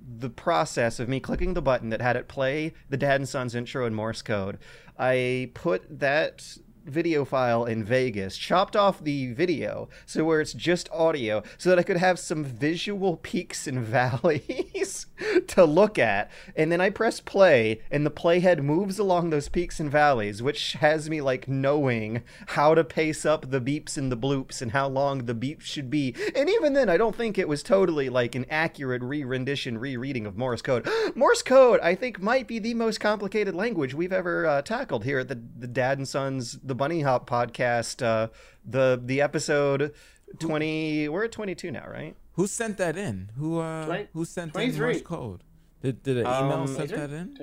the process of me clicking the button that had it play the Dad and Sons intro in Morse code. I put that video file in Vegas, chopped off the video so where it's just audio so that I could have some visual peaks and valleys to look at, and then I press play and the playhead moves along those peaks and valleys, which has me like knowing how to pace up the beeps and the bloops and how long the beeps should be. And even then I don't think it was totally like an accurate rereading of Morse code. Morse code I think might be the most complicated language we've ever tackled here at the Dad and Sons The Bunny Hop podcast, the episode 20. We're at 22 now, right? Who sent that in? Who sent in Morse code? Did an email send that in?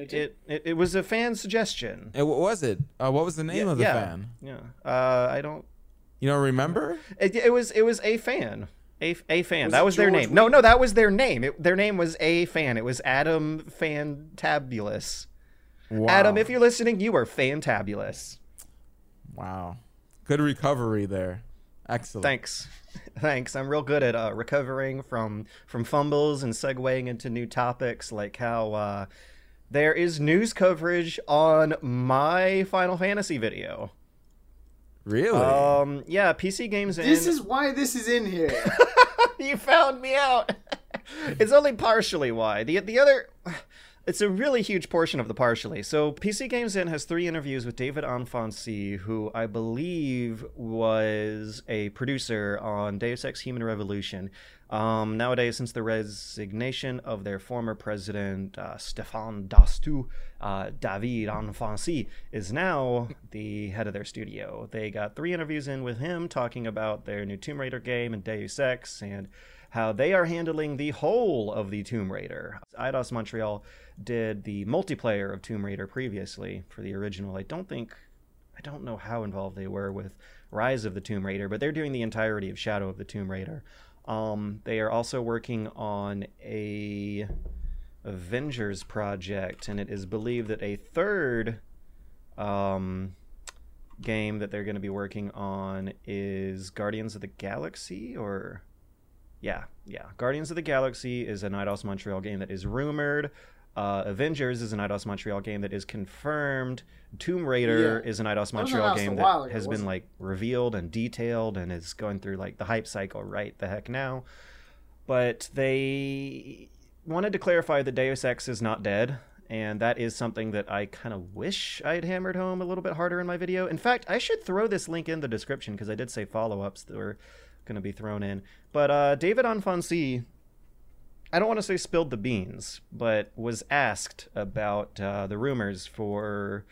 It was a fan suggestion. What was it? What was the name of the fan? Yeah, I don't. You don't remember? It was a fan. A fan. That was their name. No, that was their name. Their name was a fan. It was Adam Fantabulous. Wow. Adam, if you're listening, you are fantabulous. Wow. Good recovery there. Excellent. Thanks. I'm real good at recovering from fumbles and segueing into new topics, like how there is news coverage on my Final Fantasy video. Really? Yeah, PC Games. This is why this is in here. You found me out. It's only partially why. The other... It's a really huge portion of the partially. So PC Games In has 3 interviews with David Anfossi, who I believe was a producer on Deus Ex Human Revolution. Nowadays, since the resignation of their former president, Stéphane Dastou, David Anfossi is now the head of their studio. They got 3 interviews in with him talking about their new Tomb Raider game and Deus Ex and how they are handling the whole of the Tomb Raider. Eidos Montreal did the multiplayer of Tomb Raider previously for the original. I don't know how involved they were with Rise of the Tomb Raider, but they're doing the entirety of Shadow of the Tomb Raider. They are also working on a Avengers project, and it is believed that a third game that they're going to be working on is Guardians of the Galaxy, or... Yeah. Guardians of the Galaxy is an Eidos Montreal game that is rumored. Avengers is an Eidos Montreal game that is confirmed. Tomb Raider is an Eidos Montreal game that has been like revealed and detailed and is going through like the hype cycle right the heck now. But they wanted to clarify that Deus Ex is not dead. And that is something that I kind of wish I had hammered home a little bit harder in my video. In fact, I should throw this link in the description because I did say follow-ups that were going to be thrown in. But David Anfossi, I don't want to say spilled the beans, but was asked about the rumors for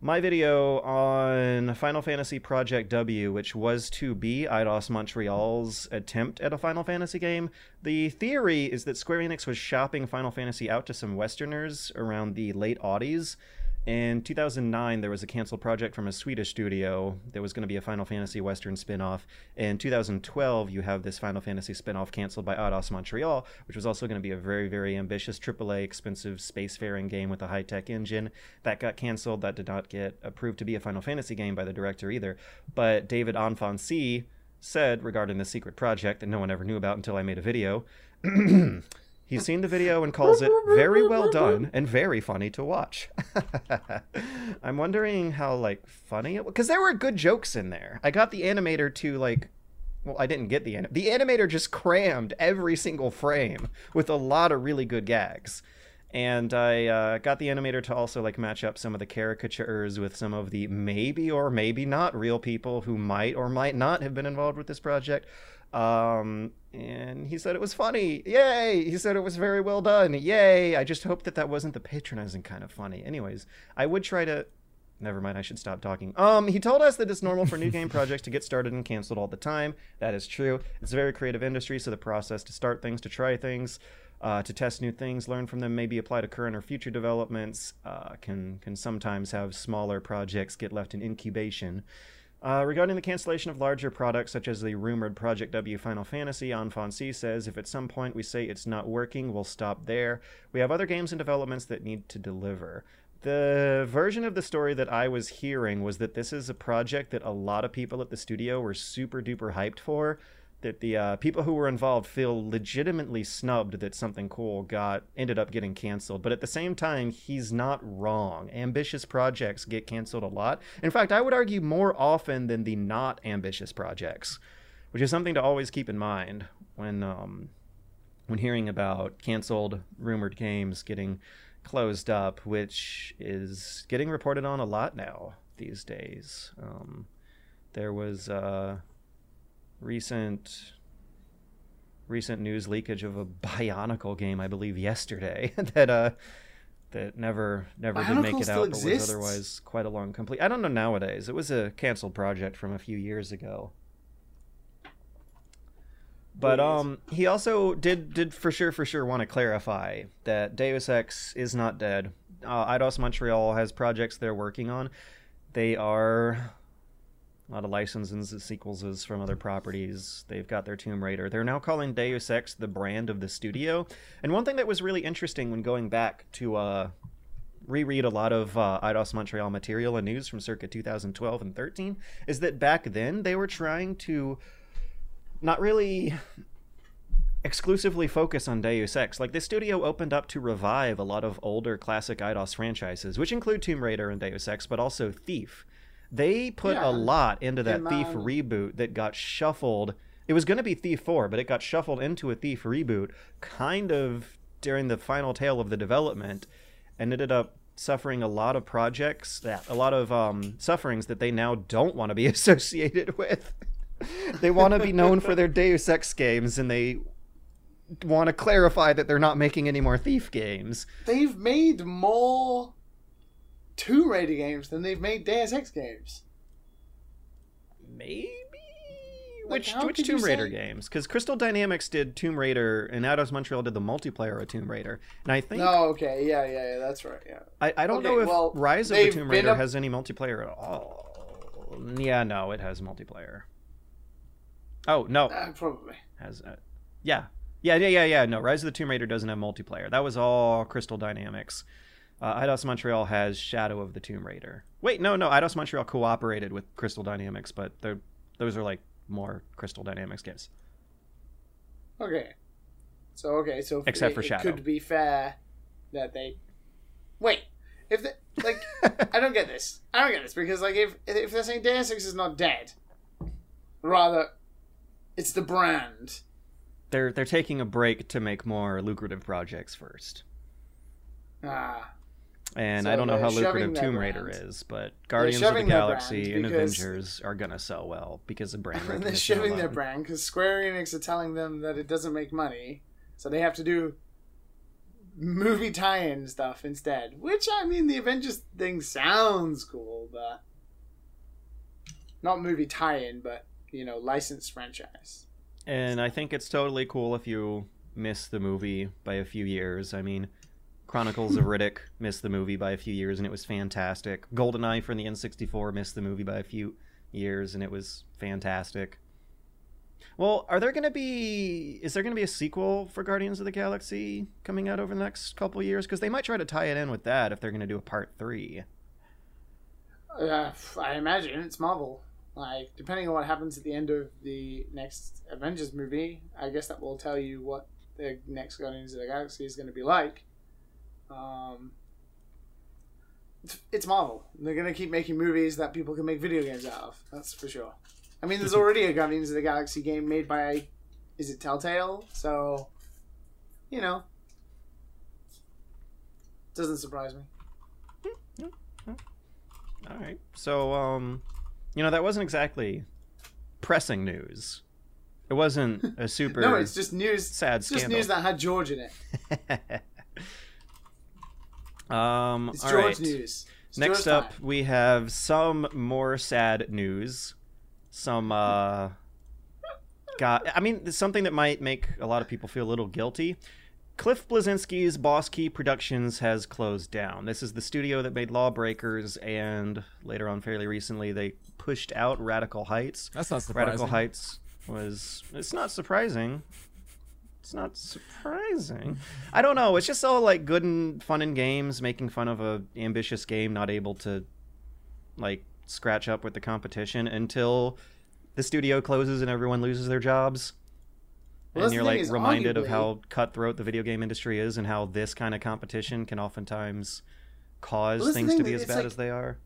my video on Final Fantasy Project W, which was to be Eidos Montreal's attempt at a Final Fantasy game. The theory is that Square Enix was shopping Final Fantasy out to some Westerners around the late aughties. In 2009, there was a canceled project from a Swedish studio. There was going to be a Final Fantasy Western spin-off. In 2012, you have this Final Fantasy spin-off canceled by Eidos Montreal, which was also going to be a very, very ambitious AAA expensive spacefaring game with a high-tech engine. That got canceled. That did not get approved to be a Final Fantasy game by the director either. But David Anfossi said regarding the secret project that no one ever knew about until I made a video, he's seen the video and calls it very well done and very funny to watch. I'm wondering how, like, funny it was. Because there were good jokes in there. I got the animator to, like... Well, I didn't get the animator. The animator just crammed every single frame with a lot of really good gags. And I got the animator to also, like, match up some of the caricatures with some of the maybe or maybe not real people who might or might not have been involved with this project. And he said it was funny. Yay! He said it was very well done. Yay! I just hope that that wasn't the patronizing kind of funny. Anyways, I would try to... Never mind, I should stop talking. He told us that it's normal for new game projects to get started and canceled all the time. That is true. It's a very creative industry, so the process to start things, to try things, to test new things, learn from them, maybe apply to current or future developments, can sometimes have smaller projects get left in incubation. Regarding the cancellation of larger products, such as the rumored Project W Final Fantasy, Anfossi says, if at some point we say it's not working, we'll stop there. We have other games and developments that need to deliver. The version of the story that I was hearing was that this is a project that a lot of people at the studio were super duper hyped for, that the people who were involved feel legitimately snubbed that something cool ended up getting canceled. But at the same time, he's not wrong. Ambitious projects get canceled a lot. In fact, I would argue more often than the not ambitious projects, which is something to always keep in mind when hearing about canceled, rumored games getting closed up, which is getting reported on a lot now these days. There was... Recent news leakage of a Bionicle game, I believe, yesterday that never did make it out, but was otherwise quite a long complete. I don't know nowadays. It was a canceled project from a few years ago. But he also did for sure want to clarify that Deus Ex is not dead. Eidos Montreal has projects they're working on. They are. A lot of licenses and sequels from other properties. They've got their Tomb Raider. They're now calling Deus Ex the brand of the studio. And one thing that was really interesting when going back to reread a lot of Eidos Montreal material and news from circa 2012 and 13 is that back then they were trying to not really exclusively focus on Deus Ex. Like, this studio opened up to revive a lot of older classic Eidos franchises, which include Tomb Raider and Deus Ex, but also Thief. They put a lot into that Thief reboot that got shuffled. It was going to be Thief 4, but it got shuffled into a Thief reboot kind of during the final tail of the development and ended up suffering a lot of sufferings that they now don't want to be associated with. They want to be known for their Deus Ex games, and they want to clarify that they're not making any more Thief games. They've made more Tomb Raider games than they've made Deus Ex games. Maybe? Like, which Tomb Raider games? Because Crystal Dynamics did Tomb Raider, and Eidos Montreal did the multiplayer of Tomb Raider. And I think... Oh, okay. Yeah, that's right. Yeah. I don't know if Rise of the Tomb Raider has any multiplayer at all. Yeah, no, it has multiplayer. Oh, no. Probably. Has it. Yeah. No, Rise of the Tomb Raider doesn't have multiplayer. That was all Crystal Dynamics. Eidos Montreal has Shadow of the Tomb Raider. Wait, no. Eidos Montreal cooperated with Crystal Dynamics, but those are, like, more Crystal Dynamics games. Okay. So except for Shadow. It could be fair that they... Wait. If they... Like, I don't get this, because, like, if they're saying Deus Ex is not dead, rather, it's the brand. They're taking a break to make more lucrative projects first. And so I don't know how lucrative Tomb Raider is, but Guardians of the Galaxy and Avengers are going to sell well because of brand recognition. They're shoving their brand because Square Enix are telling them that it doesn't make money, So they have to do movie tie-in stuff instead. Which, I mean, the Avengers thing sounds cool, but... Not movie tie-in, but, you know, licensed franchise. And I think it's totally cool if you miss the movie by a few years. I mean, Chronicles of Riddick missed the movie by a few years, and it was fantastic. GoldenEye from the N64 missed the movie by a few years, and it was fantastic. Well, are there going to be... Is there going to be a sequel for Guardians of the Galaxy coming out over the next couple years? Because they might try to tie it in with that if they're going to do a part 3. I imagine. It's Marvel. Like, depending on what happens at the end of the next Avengers movie, I guess that will tell you what the next Guardians of the Galaxy is going to be like. It's Marvel. They're going to keep making movies that people can make video games out of. That's for sure. I mean, there's already a Guardians of the Galaxy game made by, is it Telltale? So, you know, doesn't surprise me. All right. So, you know, that wasn't exactly pressing news. It wasn't a super no, it's just news. Sad scandal. Just news that had George in it. It's all George right. News. It's next George up, time. We have some more sad news. Some I mean, something that might make a lot of people feel a little guilty. Cliff Blazinski's Boss Key Productions has closed down. This is the studio that made Lawbreakers, and later on, fairly recently, they pushed out Radical Heights. That's not surprising. Radical Heights was... It's not surprising. It's not surprising. I don't know. It's just all, like, good and fun in games, making fun of an ambitious game not able to, like, scratch up with the competition until the studio closes and everyone loses their jobs. Well, and you're like reminded arguably, of how cutthroat the video game industry is and how this kind of competition can oftentimes cause things to be as bad as they are.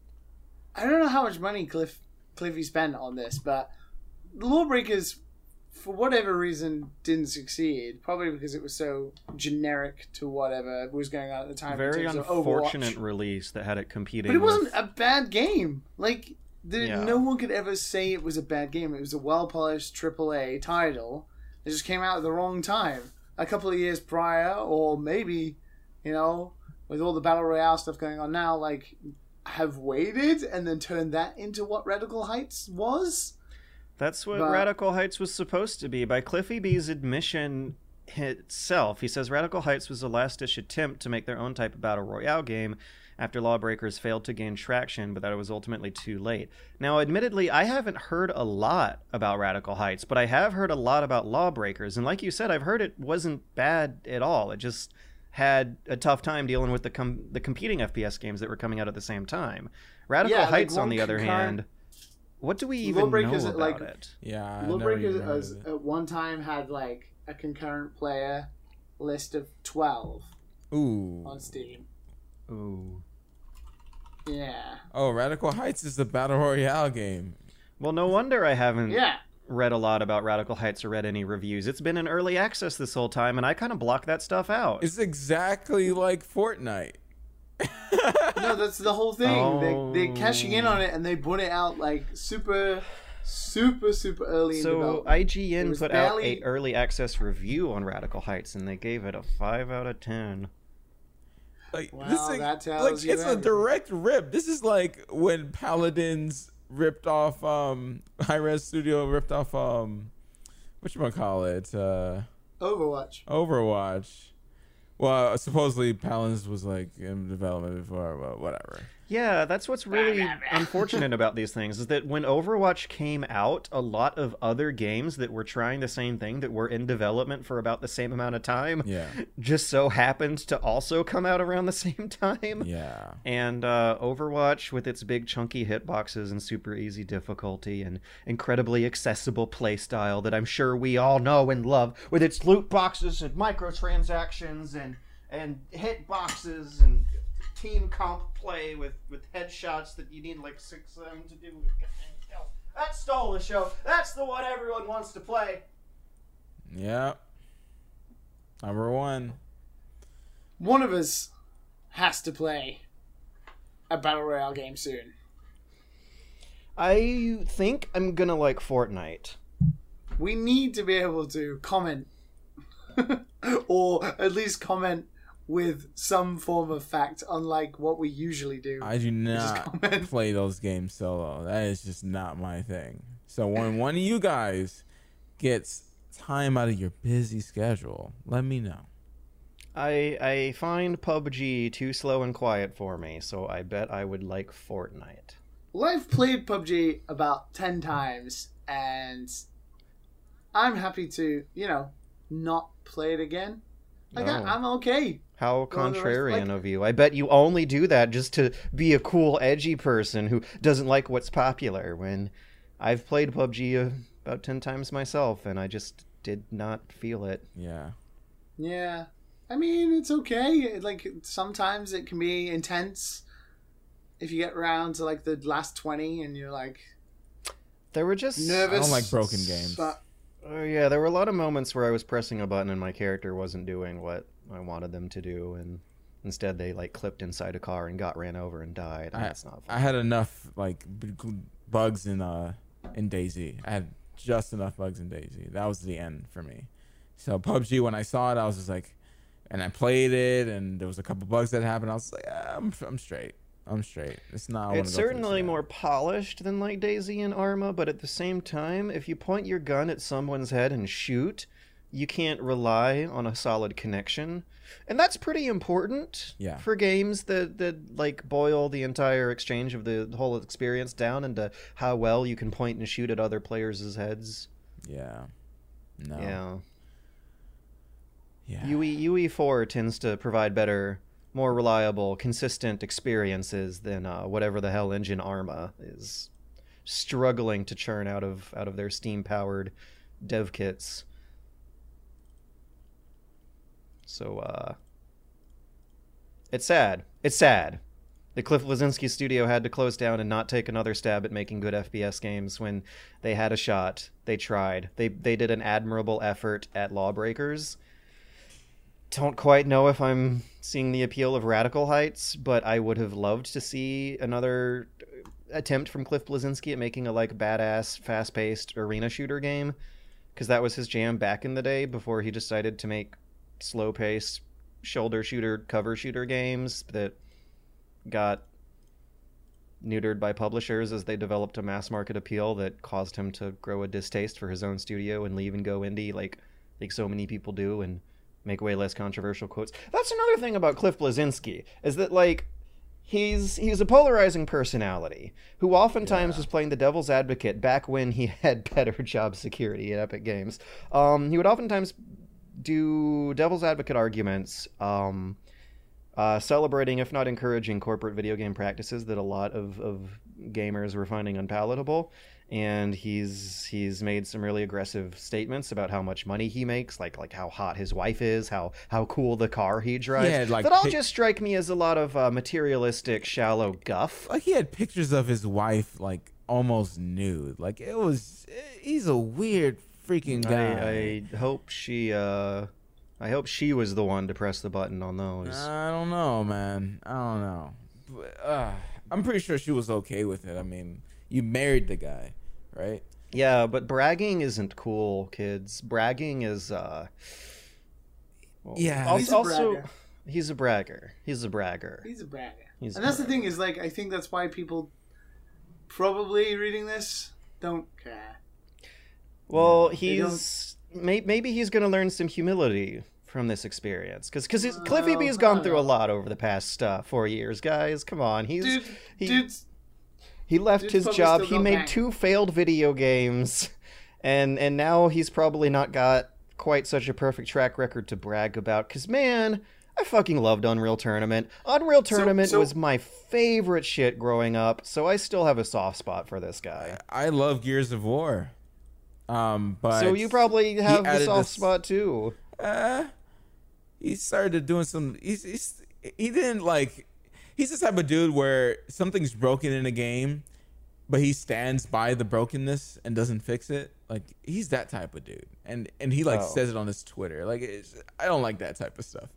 I don't know how much money Cliffy spent on this, but Lawbreakers, for whatever reason, didn't succeed. Probably because it was so generic to whatever was going on at the time. Very unfortunate release that had it competing. But it wasn't a bad game. Like, no one could ever say it was a bad game. It was a well-polished AAA title. It just came out at the wrong time. A couple of years prior, or maybe, you know, with all the Battle Royale stuff going on now, like, have waited and then turned that into what Radical Heights was? That's what Radical Heights was supposed to be. By Cliffy B's admission itself, he says Radical Heights was the last-ditch attempt to make their own type of Battle Royale game after Lawbreakers failed to gain traction, but that it was ultimately too late. Now, admittedly, I haven't heard a lot about Radical Heights, but I have heard a lot about Lawbreakers. And like you said, I've heard it wasn't bad at all. It just had a tough time dealing with the competing FPS games that were coming out at the same time. Radical Heights, like, on the other hand... What do we even know about it? Yeah, Lawbreakers at one time had like a concurrent player list of 12. Ooh. On Steam. Ooh. Yeah. Oh, Radical Heights is the Battle Royale game. Well, no wonder I haven't read a lot about Radical Heights or read any reviews. It's been in early access this whole time, and I kind of block that stuff out. It's exactly like Fortnite. No, that's the whole thing. Oh. They're cashing in on it, and they put it out like super early in development. So IGN put out an early access review on Radical Heights, and they gave it a 5 out of 10. Like, wow, this thing, that tells like, you it's everything. A direct rip. This is like when Paladins ripped off High Res Studio ripped off whatchamacallit? Overwatch. Overwatch. Well, supposedly Paladins was like in development before, but whatever. Yeah, that's what's really unfortunate about these things is that when Overwatch came out, a lot of other games that were trying the same thing that were in development for about the same amount of time just so happened to also come out around the same time. Yeah. And Overwatch, with its big chunky hitboxes and super easy difficulty and incredibly accessible playstyle that I'm sure we all know and love, with its loot boxes and microtransactions and hitboxes and... team comp play with headshots that you need like 6 of them to do with kills. That stole the show. That's the one everyone wants to play. Yeah. Number one. One of us has to play a Battle Royale game soon. I think I'm gonna like Fortnite. We need to be able to comment or at least comment with some form of fact, unlike what we usually do. I do not play those games solo. That is just not my thing. So when one of you guys gets time out of your busy schedule, let me know. I find PUBG too slow and quiet for me, so I bet I would like Fortnite. Well, I've played PUBG about 10 times, and I'm happy to, you know, not play it again. Like, no. I'm okay. How contrarian of you. I bet you only do that just to be a cool, edgy person who doesn't like what's popular, when I've played PUBG about 10 times myself, and I just did not feel it. Yeah. Yeah. I mean, it's okay. Like, sometimes it can be intense if you get around to, like, the last 20 and you're, like, there were just nervous. I don't like broken games. But... oh, yeah, there were a lot of moments where I was pressing a button and my character wasn't doing what I wanted them to do, and instead they, like, clipped inside a car and got ran over and died. And that's not fun. I had enough, like, bugs in Daisy. I had just enough bugs in Daisy. That was the end for me. So PUBG, when I saw it, I was just like... and I played it, and there was a couple bugs that happened. I was like, yeah, I'm straight. I'm straight. It's not. It's certainly more polished than like Daisy and Arma, but at the same time, if you point your gun at someone's head and shoot, you can't rely on a solid connection, and that's pretty important. Yeah. For games that like boil the entire exchange of the whole experience down into how well you can point and shoot at other players' heads. Yeah. No. Yeah. Yeah. UE4 tends to provide better, more reliable, consistent experiences than whatever the hell engine Arma is struggling to churn out of their Steam-powered dev kits. So, it's sad. It's sad. The Cliff Blazinski studio had to close down and not take another stab at making good FPS games when they had a shot. They tried. They did an admirable effort at Lawbreakers. Don't quite know if I'm seeing the appeal of Radical Heights, but I would have loved to see another attempt from Cliff Blazinski at making a like badass, fast-paced arena shooter game, because that was his jam back in the day before he decided to make slow-paced shoulder shooter, cover shooter games that got neutered by publishers as they developed a mass market appeal that caused him to grow a distaste for his own studio and leave and go indie like so many people do and make way less controversial quotes. That's another thing about Cliff Blazinski, is that, like, he's a polarizing personality who oftentimes was playing the devil's advocate back when he had better job security at Epic Games. He would oftentimes do devil's advocate arguments, celebrating, if not encouraging, corporate video game practices that a lot of gamers were finding unpalatable. And he's made some really aggressive statements about how much money he makes, like how hot his wife is, how cool the car he drives. Yeah, like that all just strike me as a lot of materialistic, shallow guff. Like, he had pictures of his wife, like, almost nude. Like, it was... he's a weird freaking guy. I hope she... I hope she was the one to press the button on those. I don't know, man. I don't know. But, I'm pretty sure she was okay with it. I mean, you married the guy. Right? Yeah, but bragging isn't cool, kids. Bragging is well, yeah, he's a bragger. And that's the thing, is like, I think that's why people probably reading this don't care. Well, maybe he's going to learn some humility from this experience, because Cliffy B has gone through a lot over the past 4 years, guys. Come on. He left his job. He made 2 failed video games, and now he's probably not got quite such a perfect track record to brag about. Cause, man, I fucking loved Unreal Tournament. Unreal Tournament was my favorite shit growing up. So I still have a soft spot for this guy. I love Gears of War. But so you probably have a soft spot too. He started doing some. He didn't like. He's the type of dude where something's broken in a game, but he stands by the brokenness and doesn't fix it. Like, he's that type of dude. And he, like, says it on his Twitter. Like, I don't like that type of stuff.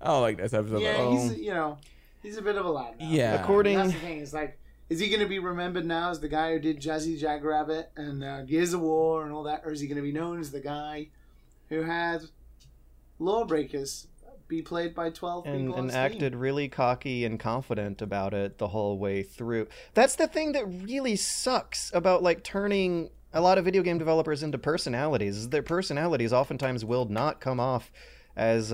I don't like that type of stuff. Yeah, he's, you know, he's a bit of a loudmouth. Yeah. That's the thing. It's like, is he going to be remembered now as the guy who did Jazzy Jackrabbit and Gears of War and all that? Or is he going to be known as the guy who had Lawbreakers be played by 12 people on Steam. Acted really cocky and confident about it the whole way through. That's the thing that really sucks about, like, turning a lot of video game developers into personalities, is their personalities oftentimes will not come off as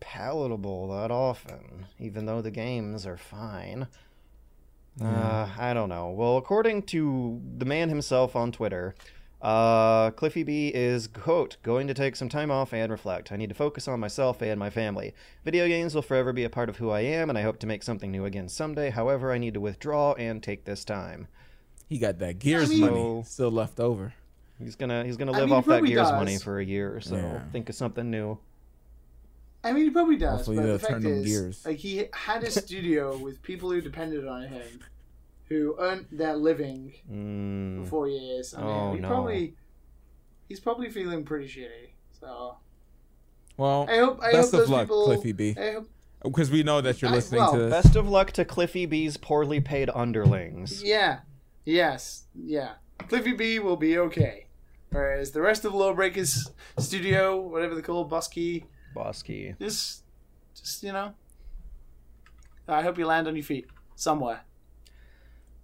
palatable that often, even though the games are fine. I don't know. Well, according to the man himself on Twitter, Cliffy B is, quote, going to take some time off and reflect. I need to focus on myself and my family. Video games will forever be a part of who I am, and I hope to make something new again someday. However, I need to withdraw and take this time. He got that Gears money still left over. He's gonna live off that Gears money for a year or so. Yeah. Think of something new. I mean, he probably does, also, but the fact is, like, he had a studio with people who depended on him, who earned their living for 4 years. I mean, he's probably feeling pretty shitty. So, well, best of luck, Cliffy B. Because we know that you're listening to this. Best of luck to Cliffy B's poorly paid underlings. Yeah. Yes. Yeah. Cliffy B will be okay. Whereas the rest of Lawbreakers Studio, whatever they call Bosky. Bosky. Just, you know, I hope you land on your feet somewhere.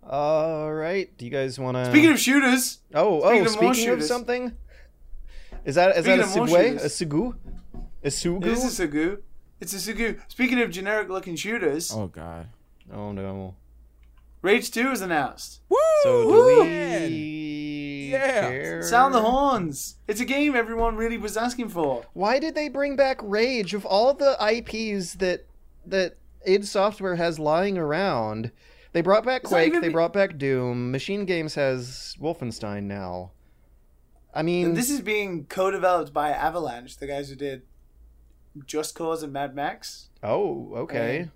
All right. Do you guys want to... Speaking of shooters. Speaking of something. Is that a Segway? A Sugu? A Sugu? It is a Sugu. It's a Sugu. Speaking of generic looking shooters. Oh, God. Oh, no. Rage 2 is announced. Woo! So do we care? Sound the horns. It's a game everyone really was asking for. Why did they bring back Rage? Of all the IPs that id Software has lying around, they brought back Quake, they brought back Doom, Machine Games has Wolfenstein now. I mean... This is being co-developed by Avalanche, the guys who did Just Cause and Mad Max. Oh, okay.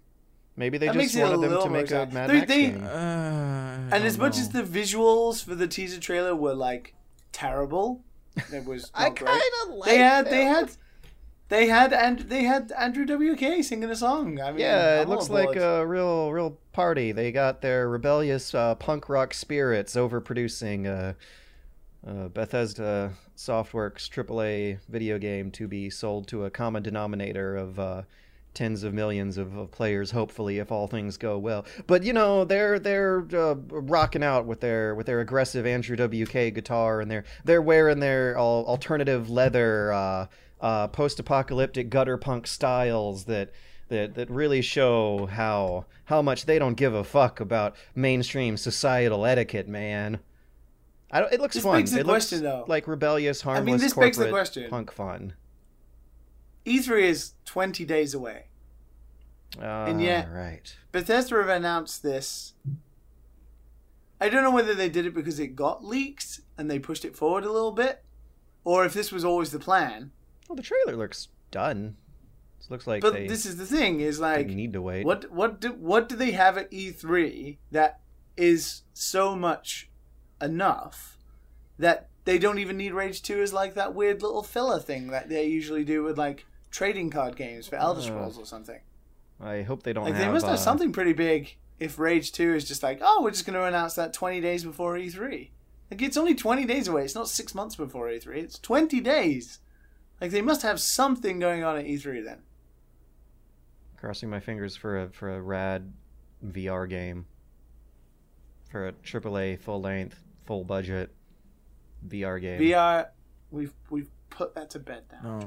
Maybe they just wanted them to make a Mad Max game. And as much as the visuals for the teaser trailer were, like, terrible, it was not great. I kind of like them. They had Andrew WK singing a song. I mean, yeah, it looks like a real party. They got their rebellious punk rock spirits overproducing Bethesda Softworks AAA video game to be sold to a common denominator of tens of millions of players, hopefully, if all things go well. But, you know, they're rocking out with their aggressive Andrew WK guitar, and they're wearing their alternative leather post-apocalyptic gutter punk styles that really show how much they don't give a fuck about mainstream societal etiquette, man. It looks fun. It looks like rebellious, harmless corporate punk fun. E3 is 20 days away. And yet, right. Bethesda have announced this. I don't know whether they did it because it got leaked and they pushed it forward a little bit, or if this was always the plan. Well, the trailer looks done. It looks like this is the thing, is like, you need to wait. What do they have at E3 that is so much enough that they don't even need Rage 2 as, like, that weird little filler thing that they usually do with, like, trading card games for Elder Scrolls or something. I hope they don't have... They must have something pretty big if Rage 2 is just like, oh, we're just going to announce that 20 days before E3. Like, it's only 20 days away. It's not 6 months before E3. It's 20 days. Like, they must have something going on at E3 then. Crossing my fingers for a rad VR game. For a AAA full-length, full-budget VR game. VR... We've put that to bed now.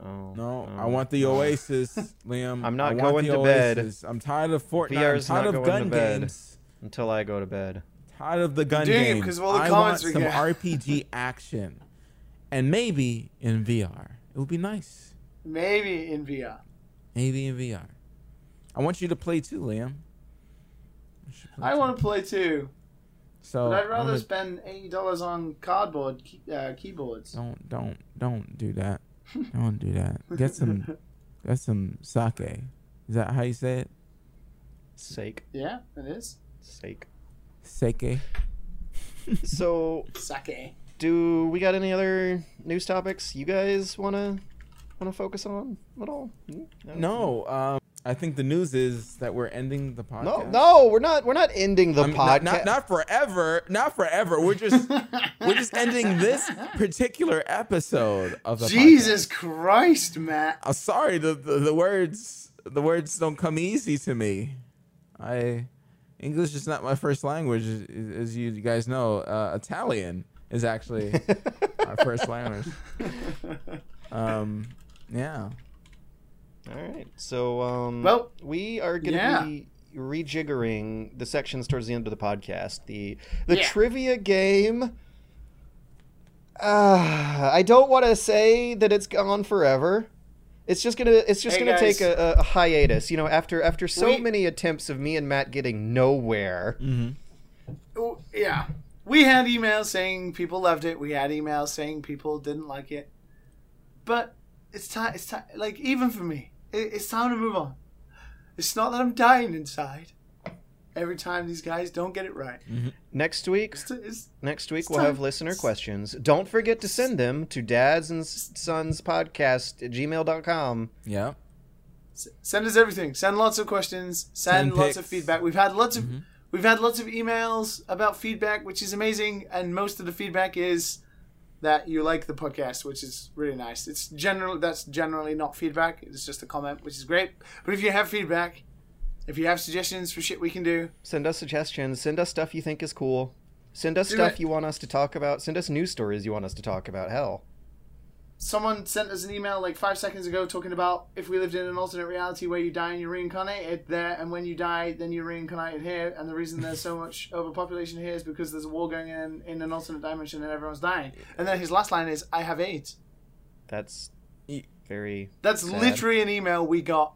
No. I want the Oasis, Liam. I'm not going to bed. I'm tired of Fortnite. VR's I'm tired not of going gun to bed games until I go to bed. Tired of the gun game because all the comments we get. I want some RPG action, and maybe in VR. It would be nice. Maybe in VR. I want you to play too, Liam. I want to play too. So, but I'd rather spend $80 on cardboard keyboards. Don't do that. Don't do that. Get some sake. Is that how you say it? Sake. Yeah, it is. Sake. So sake. Do we got any other news topics you guys wanna focus on at all? No. I think the news is that we're ending the podcast. No, we're not ending the podcast. Not forever. We're just ending this particular episode of the Jesus podcast. Christ, Matt. I'm sorry, the words don't come easy to me. English is not my first language, as you guys know. Italian is actually my first language. Yeah. All right, so well, we are going to be rejiggering the sections towards the end of the podcast. The trivia game. I don't want to say that it's gone forever. It's just gonna take a hiatus. You know, after so many attempts of me and Matt getting nowhere. Mm-hmm. Yeah, we had emails saying people loved it. We had emails saying people didn't like it. But it's time. It's time. Like, even for me. It's time to move on. It's not that I'm dying inside every time these guys don't get it right. Mm-hmm. Next week we'll have listener questions. Don't forget to send them to dadsandsonspodcast@gmail.com. Yeah. Send us everything. Send lots of questions. Send lots of feedback. We've had lots of emails about feedback, which is amazing, and most of the feedback is that you like the podcast, which is really nice. That's generally not feedback. It's just a comment, which is great. But if you have feedback, if you have suggestions for shit we can do, send us suggestions. Send us stuff you think is cool. Send us stuff you want us to talk about. Send us news stories you want us to talk about. Hell, someone sent us an email like 5 seconds ago talking about if we lived in an alternate reality where you die and you reincarnate there, and when you die, then you reincarnate here, and the reason there's so much overpopulation here is because there's a war going on in an alternate dimension and everyone's dying. And then his last line is, I have AIDS. That's very sad. Literally an email we got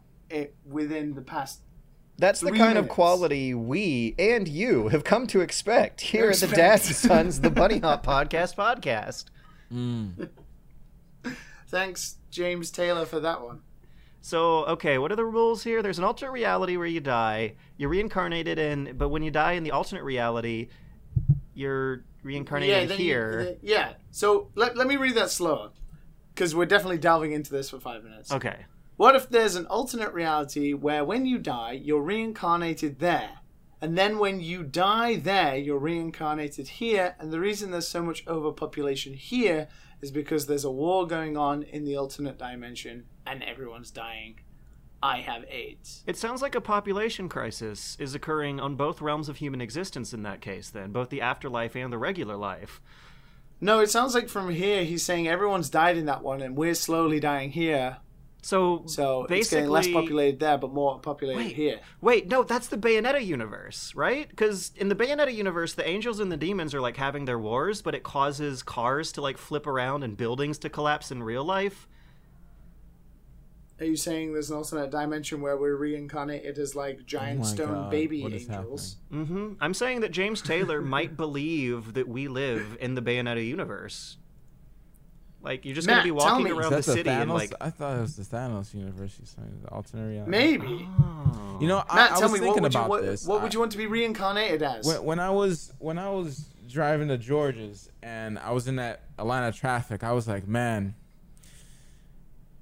within the past. That's the kind of quality we and you have come to expect here at the Dads and Sons, the Bunny Hop podcast. Mm. Thanks, James Taylor, for that one. So, okay, what are the rules here? There's an alternate reality where you die. You're reincarnated in, but when you die in the alternate reality, you're reincarnated here. So let me read that slower, because we're definitely delving into this for 5 minutes. Okay. What if there's an alternate reality where when you die, you're reincarnated there? And then when you die there, you're reincarnated here, and the reason there's so much overpopulation here is because there's a war going on in the alternate dimension and everyone's dying. I have AIDS. It sounds like a population crisis is occurring on both realms of human existence in that case, then, both the afterlife and the regular life. No, it sounds like from here he's saying everyone's died in that one and we're slowly dying here. So basically, it's getting less populated there, but more populated here. Wait, no, that's the Bayonetta universe, right? Because in the Bayonetta universe, the angels and the demons are, like, having their wars, but it causes cars to, like, flip around and buildings to collapse in real life. Are you saying there's an alternate dimension where we're reincarnated as, like, giant stone baby angels? Mm-hmm. I'm saying that James Taylor might believe that we live in the Bayonetta universe. Like, you're just going to be walking around the city Thanos? And like... I thought it was the Thanos universe. The alternate reality. Maybe. Oh. You know, Matt, I was thinking about this. What would you want to be reincarnated as? When I was driving to George's and I was in that Atlanta traffic, I was like, man,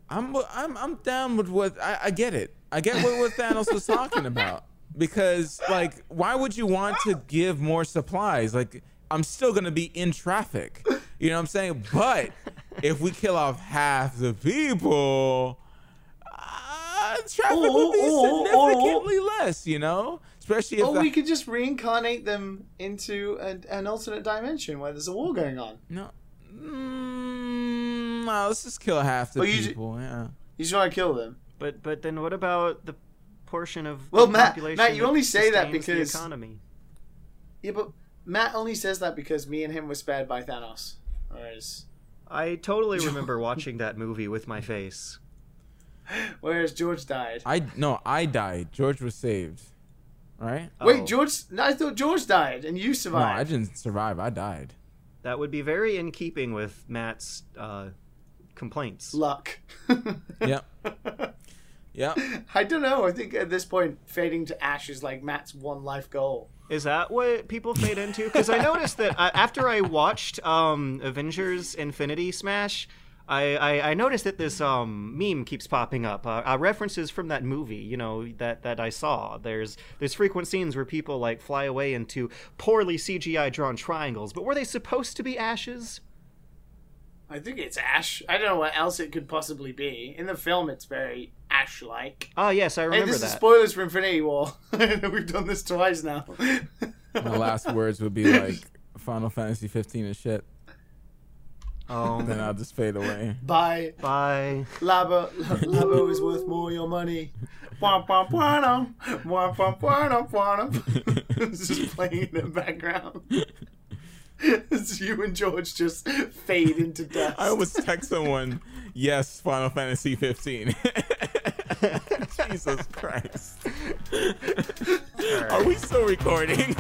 I'm down with what... I get it. I get what Thanos was talking about. Because, like, why would you want to give more supplies? Like, I'm still going to be in traffic. You know what I'm saying? But... if we kill off half the people, traffic will be significantly less, you know? Especially if we could just reincarnate them into an alternate dimension where there's a war going on. No. No, let's just kill half the people, You just want to kill them. But then what about the portion of population Matt, you only say that because... the economy? Yeah, but Matt only says that because me and him were spared by Thanos. Whereas... I totally remember watching that movie with my face. Whereas George died. I died. George was saved. Right? Wait, George? No, I thought George died and you survived. No, I didn't survive. I died. That would be very in keeping with Matt's complaints. Luck. Yep. I don't know. I think at this point, fading to ash is like Matt's one life goal. Is that what people fade into? Because I noticed that after I watched Avengers Infinity Smash, I noticed that this meme keeps popping up. References from that movie, you know, that I saw. There's frequent scenes where people like fly away into poorly CGI drawn triangles, but were they supposed to be ashes? I think it's ash. I don't know what else it could possibly be. In the film, it's very ash-like. Oh, yes, I remember that. Hey, this is spoilers for Infinity War. We've done this twice now. My last words would be like Final Fantasy 15 and shit. Oh, then I'll just fade away. Bye. Bye. Labo is worth more your money. It's just playing in the background. It's you and George just fade into dust. I always text someone, yes, Final Fantasy 15. Jesus Christ. Right. Are we still recording?